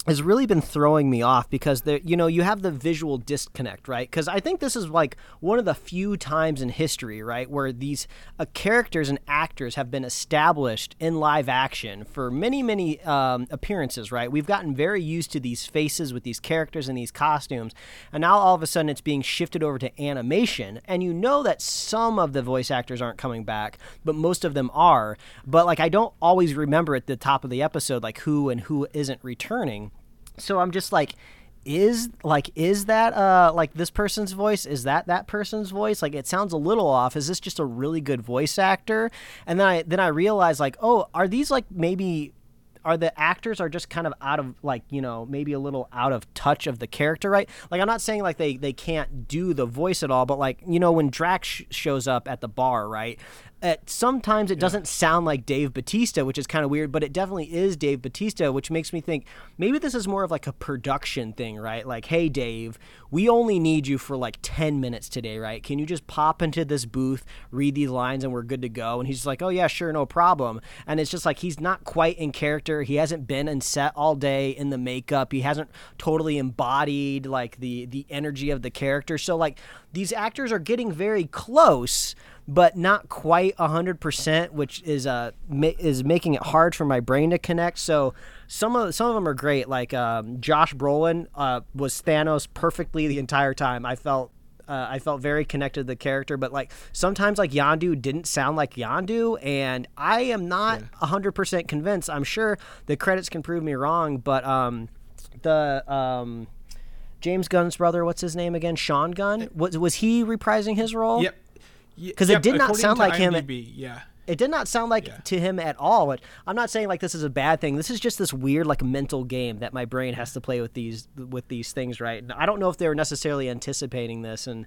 has really been throwing me off because, you know, you have the visual disconnect, right? Because I think this is, like, one of the few times in history, right, where these characters and actors have been established in live action for many, many appearances, right? We've gotten very used to these faces with these characters and these costumes, and now all of a sudden it's being shifted over to animation, and you know that some of the voice actors aren't coming back, but most of them are. But, like, I don't always remember at the top of the episode, like, who and who isn't returning. So I'm just like, is that like this person's voice? Is that person's voice? Like, it sounds a little off. Is this just a really good voice actor? And then I realized, like, oh, are these like maybe are the actors are just kind of out of, like, you know, maybe a little out of touch of the character, right? Like, I'm not saying like they can't do the voice at all, but, like, you know, when Drax shows up at the bar, right? Sometimes it doesn't sound like Dave Bautista, which is kind of weird, but it definitely is Dave Bautista, which makes me think maybe this is more of like a production thing, right? Like, hey, Dave, we only need you for like 10 minutes today, right? Can you just pop into this booth, read these lines, and we're good to go? And he's just like, oh, yeah, sure, no problem. And it's just like he's not quite in character. He hasn't been in set all day in the makeup. He hasn't totally embodied like the energy of the character. So, like, these actors are getting very close, but not quite 100%, which is making it hard for my brain to connect. So some of them are great. Like, Josh Brolin was Thanos perfectly the entire time. I felt very connected to the character, but, like, sometimes, like, Yondu didn't sound like Yondu, and I am not 100% convinced. I'm sure the credits can prove me wrong, but James Gunn's brother, what's his name again? Sean Gunn? Was he reprising his role? Yep. Because it did not sound like him. It did not sound like to him at all. I'm not saying like this is a bad thing. This is just this weird like mental game that my brain has to play with these things, right? And I don't know if they were necessarily anticipating this, and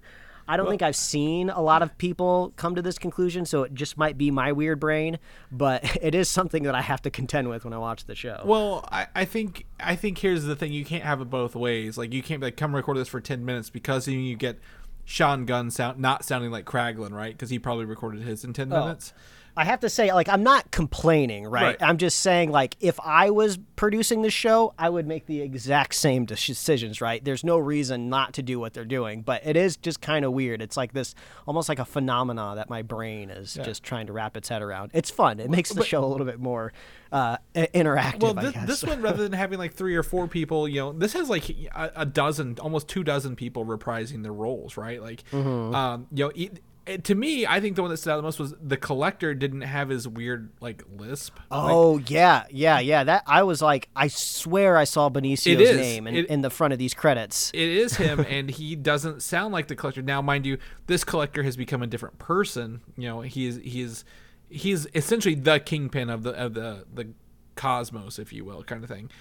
I don't think I've seen a lot of people come to this conclusion, so it just might be my weird brain, but it is something that I have to contend with when I watch the show. Well, I think here's the thing. You can't have it both ways. Like, you can't be like, come record this for 10 minutes because then you get Sean Gunn not sounding like Kraglin, right? Because he probably recorded his in 10 minutes. I have to say, like, I'm not complaining, right? I'm just saying, like, if I was producing this show, I would make the exact same decisions, right? There's no reason not to do what they're doing, but it is just kind of weird. It's like this, almost like a phenomena that my brain is just trying to wrap its head around. It's fun. It makes the show a little bit more interactive, well, I guess. This one, rather than having, like, 3 or 4 people, you know, this has, like, a dozen, almost 2 dozen people reprising their roles, right? Like, you know, to me, I think the one that stood out the most was the collector didn't have his weird, like, lisp. Oh, like, yeah. That I was like, I swear I saw Benicio's name in the front of these credits. It is him, and he doesn't sound like the collector. Now, mind you, this collector has become a different person. You know, he's essentially the kingpin of the cosmos, if you will, kind of thing.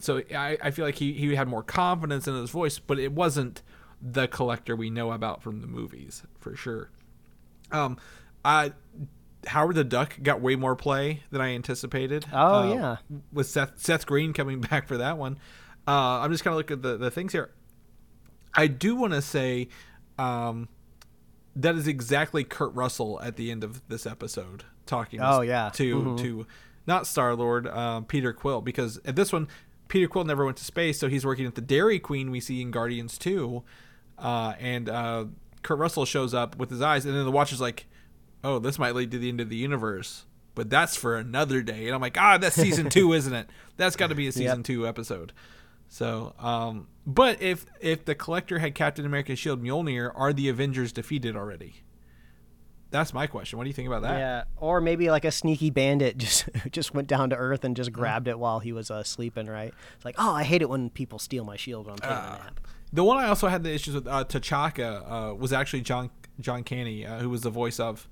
So I feel like he had more confidence in his voice, but it wasn't the collector we know about from the movies, for sure. Howard the Duck got way more play than I anticipated. Oh, yeah. With Seth Green coming back for that one. I'm just kind of looking at the things here. I do want to say that is exactly Kurt Russell at the end of this episode talking to not Star-Lord, Peter Quill, because at this one, Peter Quill never went to space, so he's working at the Dairy Queen we see in Guardians 2. And Kurt Russell shows up with his eyes, and then the Watcher's like, oh, this might lead to the end of the universe, but that's for another day. And I'm like, that's season 2, isn't it? That's got to be a season 2 episode. So, but if the Collector had Captain America's shield Mjolnir, are the Avengers defeated already? That's my question. What do you think about that? Yeah, or maybe like a sneaky bandit just went down to Earth and just grabbed it while he was sleeping, right? It's like, I hate it when people steal my shield when I'm taking a nap. The one I also had the issues with, T'Chaka, was actually John Candy, who was the voice of,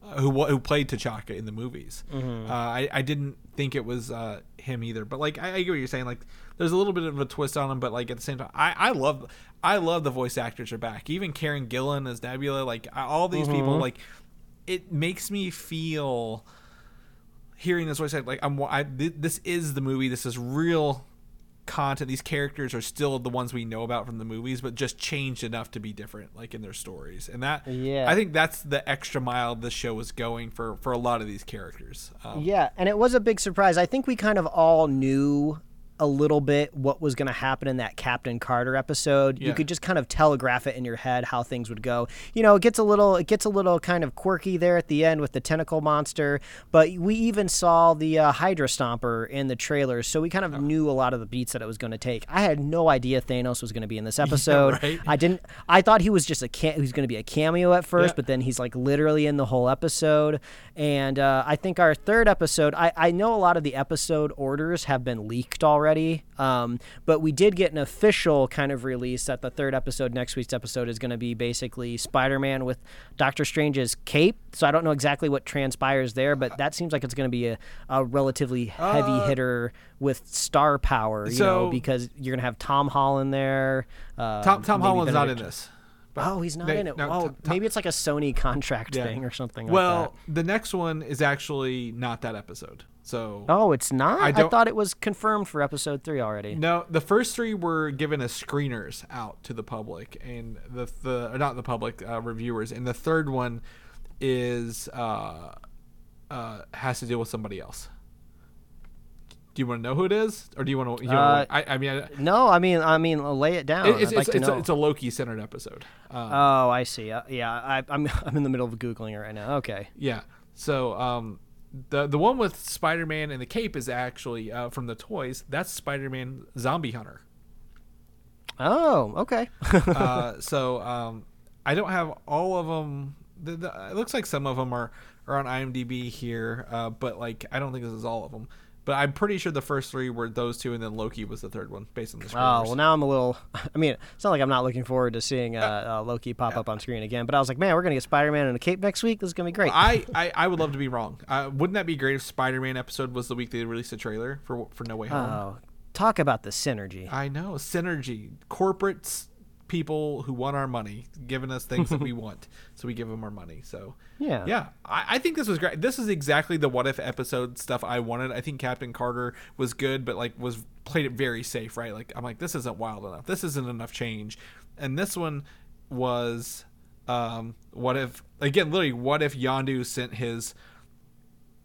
who played T'Chaka in the movies. I didn't think it was him either, but like I get what you're saying. Like, there's a little bit of a twist on him, but like at the same time, I love the voice actors are back. Even Karen Gillan as Nebula, like all these people, like. It makes me feel, hearing this voice, like this is the movie. This is real content. These characters are still the ones we know about from the movies, but just changed enough to be different, like in their stories. And that, I think that's the extra mile this show is going for a lot of these characters. And it was a big surprise. I think we kind of all knew a little bit what was going to happen in that Captain Carter episode. You could just kind of telegraph it in your head how things would go. You know, it gets a little kind of quirky there at the end with the tentacle monster, but we even saw the Hydra Stomper in the trailers, so we kind of knew a lot of the beats that it was going to take. I had no idea Thanos was going to be in this episode. I thought he was just he was going to be a cameo at first, but then he's like literally in the whole episode. And I think our third episode, I know a lot of the episode orders have been leaked already, but we did get an official kind of release that the third episode, next week's episode, is going to be basically Spider-Man with Doctor Strange's cape. So I don't know exactly what transpires there, but that seems like it's going to be a relatively heavy hitter with star power, you know, because you're going to have Tom Holland there. Tom Holland's not in this. But he's not in it. Maybe it's like a Sony contract thing or something like that. Well, the next one is actually not that episode. So it's not? I thought it was confirmed for episode 3 already. No, the first 3 were given as screeners out to the public, and reviewers. And the third one is has to deal with somebody else. Do you want to know who it is, or do you want to? I mean, lay it down. It's a Loki-centered episode. I see. I'm in the middle of googling it right now. Okay. Yeah. So the one with Spider-Man and the cape is actually from the toys. That's Spider-Man Zombie Hunter. Oh, okay. So I don't have all of them. It looks like some of them are on IMDb here, but like I don't think this is all of them. But I'm pretty sure the first 3 were those 2, and then Loki was the third one, based on the screen. Oh, well, now I'm a little... I mean, it's not like I'm not looking forward to seeing Loki pop up on screen again, but I was like, man, we're going to get Spider-Man in a cape next week? This is going to be great. I would love to be wrong. Wouldn't that be great if Spider-Man episode was the week they released a trailer for No Way Home? Oh, talk about the synergy. I know. Synergy. Corporates, people who want our money, giving us things that we want, so we give them our money. So yeah, I think this was great. This is exactly the What If episode stuff I wanted. I think Captain Carter was good, but like was played it very safe, right? Like I'm like, this isn't wild enough. This isn't enough change. And this one was what if, again, literally, what if Yondu sent his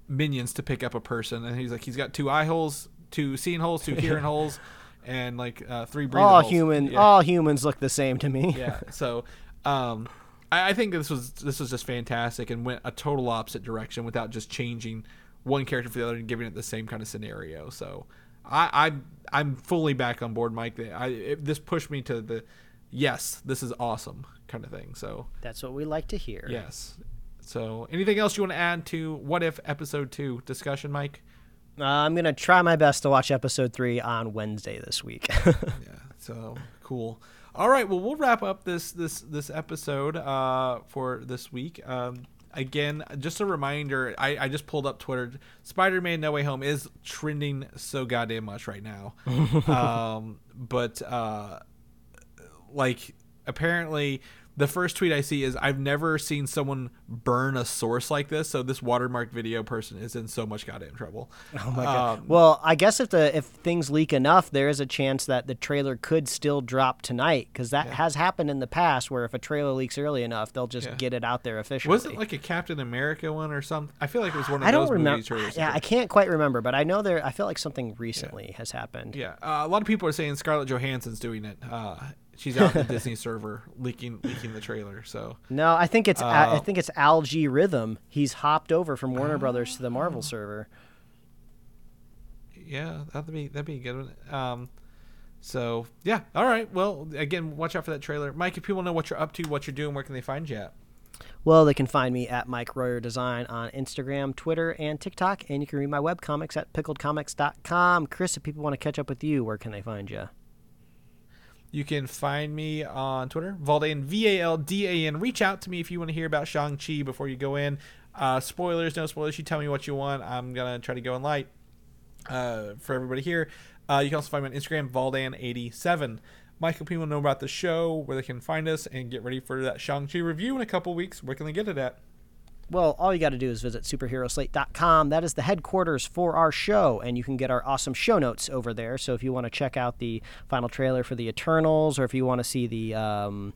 minions to pick up a person, and he's like, he's got 2 eye holes, 2 seeing holes, 2 hearing holes. And like 3 breathing holes. All humans look the same to me. Yeah. So, I think this was just fantastic and went a total opposite direction without just changing one character for the other and giving it the same kind of scenario. So, I'm fully back on board, Mike. This pushed me to the yes, this is awesome kind of thing. So that's what we like to hear. Yes. So, anything else you want to add to What If Episode 2 discussion, Mike? I'm going to try my best to watch episode 3 on Wednesday this week. Yeah, so cool. All right, well, we'll wrap up this episode for this week. Again, just a reminder, I just pulled up Twitter. Spider-Man No Way Home is trending so goddamn much right now. But apparently the first tweet I see is, I've never seen someone burn a source like this. So this watermark video person is in so much goddamn trouble. Oh my God. Well, I guess if things leak enough, there is a chance that the trailer could still drop tonight, because that has happened in the past, where if a trailer leaks early enough, they'll just get it out there officially. Was it like a Captain America one or something? I feel like it was one of those movies. Yeah, I can't quite remember, but I know I feel like something recently has happened. Yeah, a lot of people are saying Scarlett Johansson's doing it. She's out on the Disney server leaking the trailer. So no, I think it's Al G. Rhythm. He's hopped over from Warner Brothers to the Marvel server. Yeah, that'd be a good one. So yeah, all right. Well, again, watch out for that trailer, Mike. If people know what you're up to, what you're doing, where can they find you at? Well, they can find me at Mike Royer Design on Instagram, Twitter, and TikTok, and you can read my webcomics at pickledcomics.com. Chris, if people want to catch up with you, where can they find you? You can find me on Twitter, Valdan, V-A-L-D-A-N. Reach out to me if you want to hear about Shang-Chi before you go in. Spoilers, no spoilers. You tell me what you want. I'm going to try to go in light for everybody here. You can also find me on Instagram, Valdan87. Michael, people know about the show, where they can find us, and get ready for that Shang-Chi review in a couple weeks. Where can they get it at? Well, all you got to do is visit superheroslate.com. That is the headquarters for our show, and you can get our awesome show notes over there. So if you want to check out the final trailer for the Eternals, or if you want to see the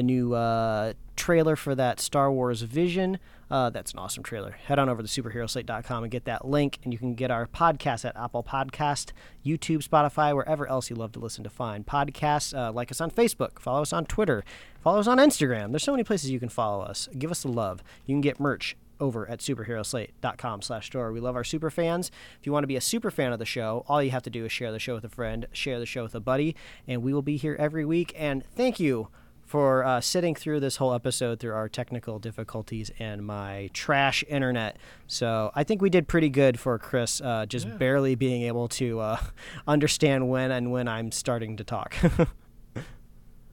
new trailer for that Star Wars Vision, that's an awesome trailer. Head on over to superheroslate.com and get that link, and you can get our podcast at Apple Podcast, YouTube, Spotify, wherever else you love to listen to find podcasts. Like us on Facebook. Follow us on Twitter. Follow us on Instagram. There's so many places you can follow us. Give us the love. You can get merch over at superheroslate.com/store. We love our super fans. If you want to be a super fan of the show, all you have to do is share the show with a friend, share the show with a buddy, and we will be here every week. And thank you for sitting through this whole episode through our technical difficulties and my trash internet. So I think we did pretty good for Chris, barely being able to understand when I'm starting to talk.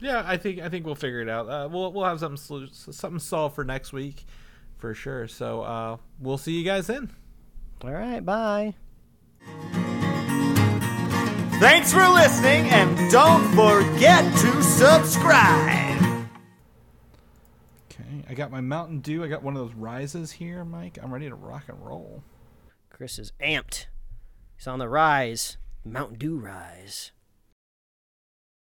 Yeah, I think we'll figure it out. We'll have something solved for next week, for sure. So we'll see you guys then. All right, bye. Thanks for listening, and don't forget to subscribe. Okay, I got my Mountain Dew. I got one of those rises here, Mike. I'm ready to rock and roll. Chris is amped. He's on the rise, Mountain Dew rise.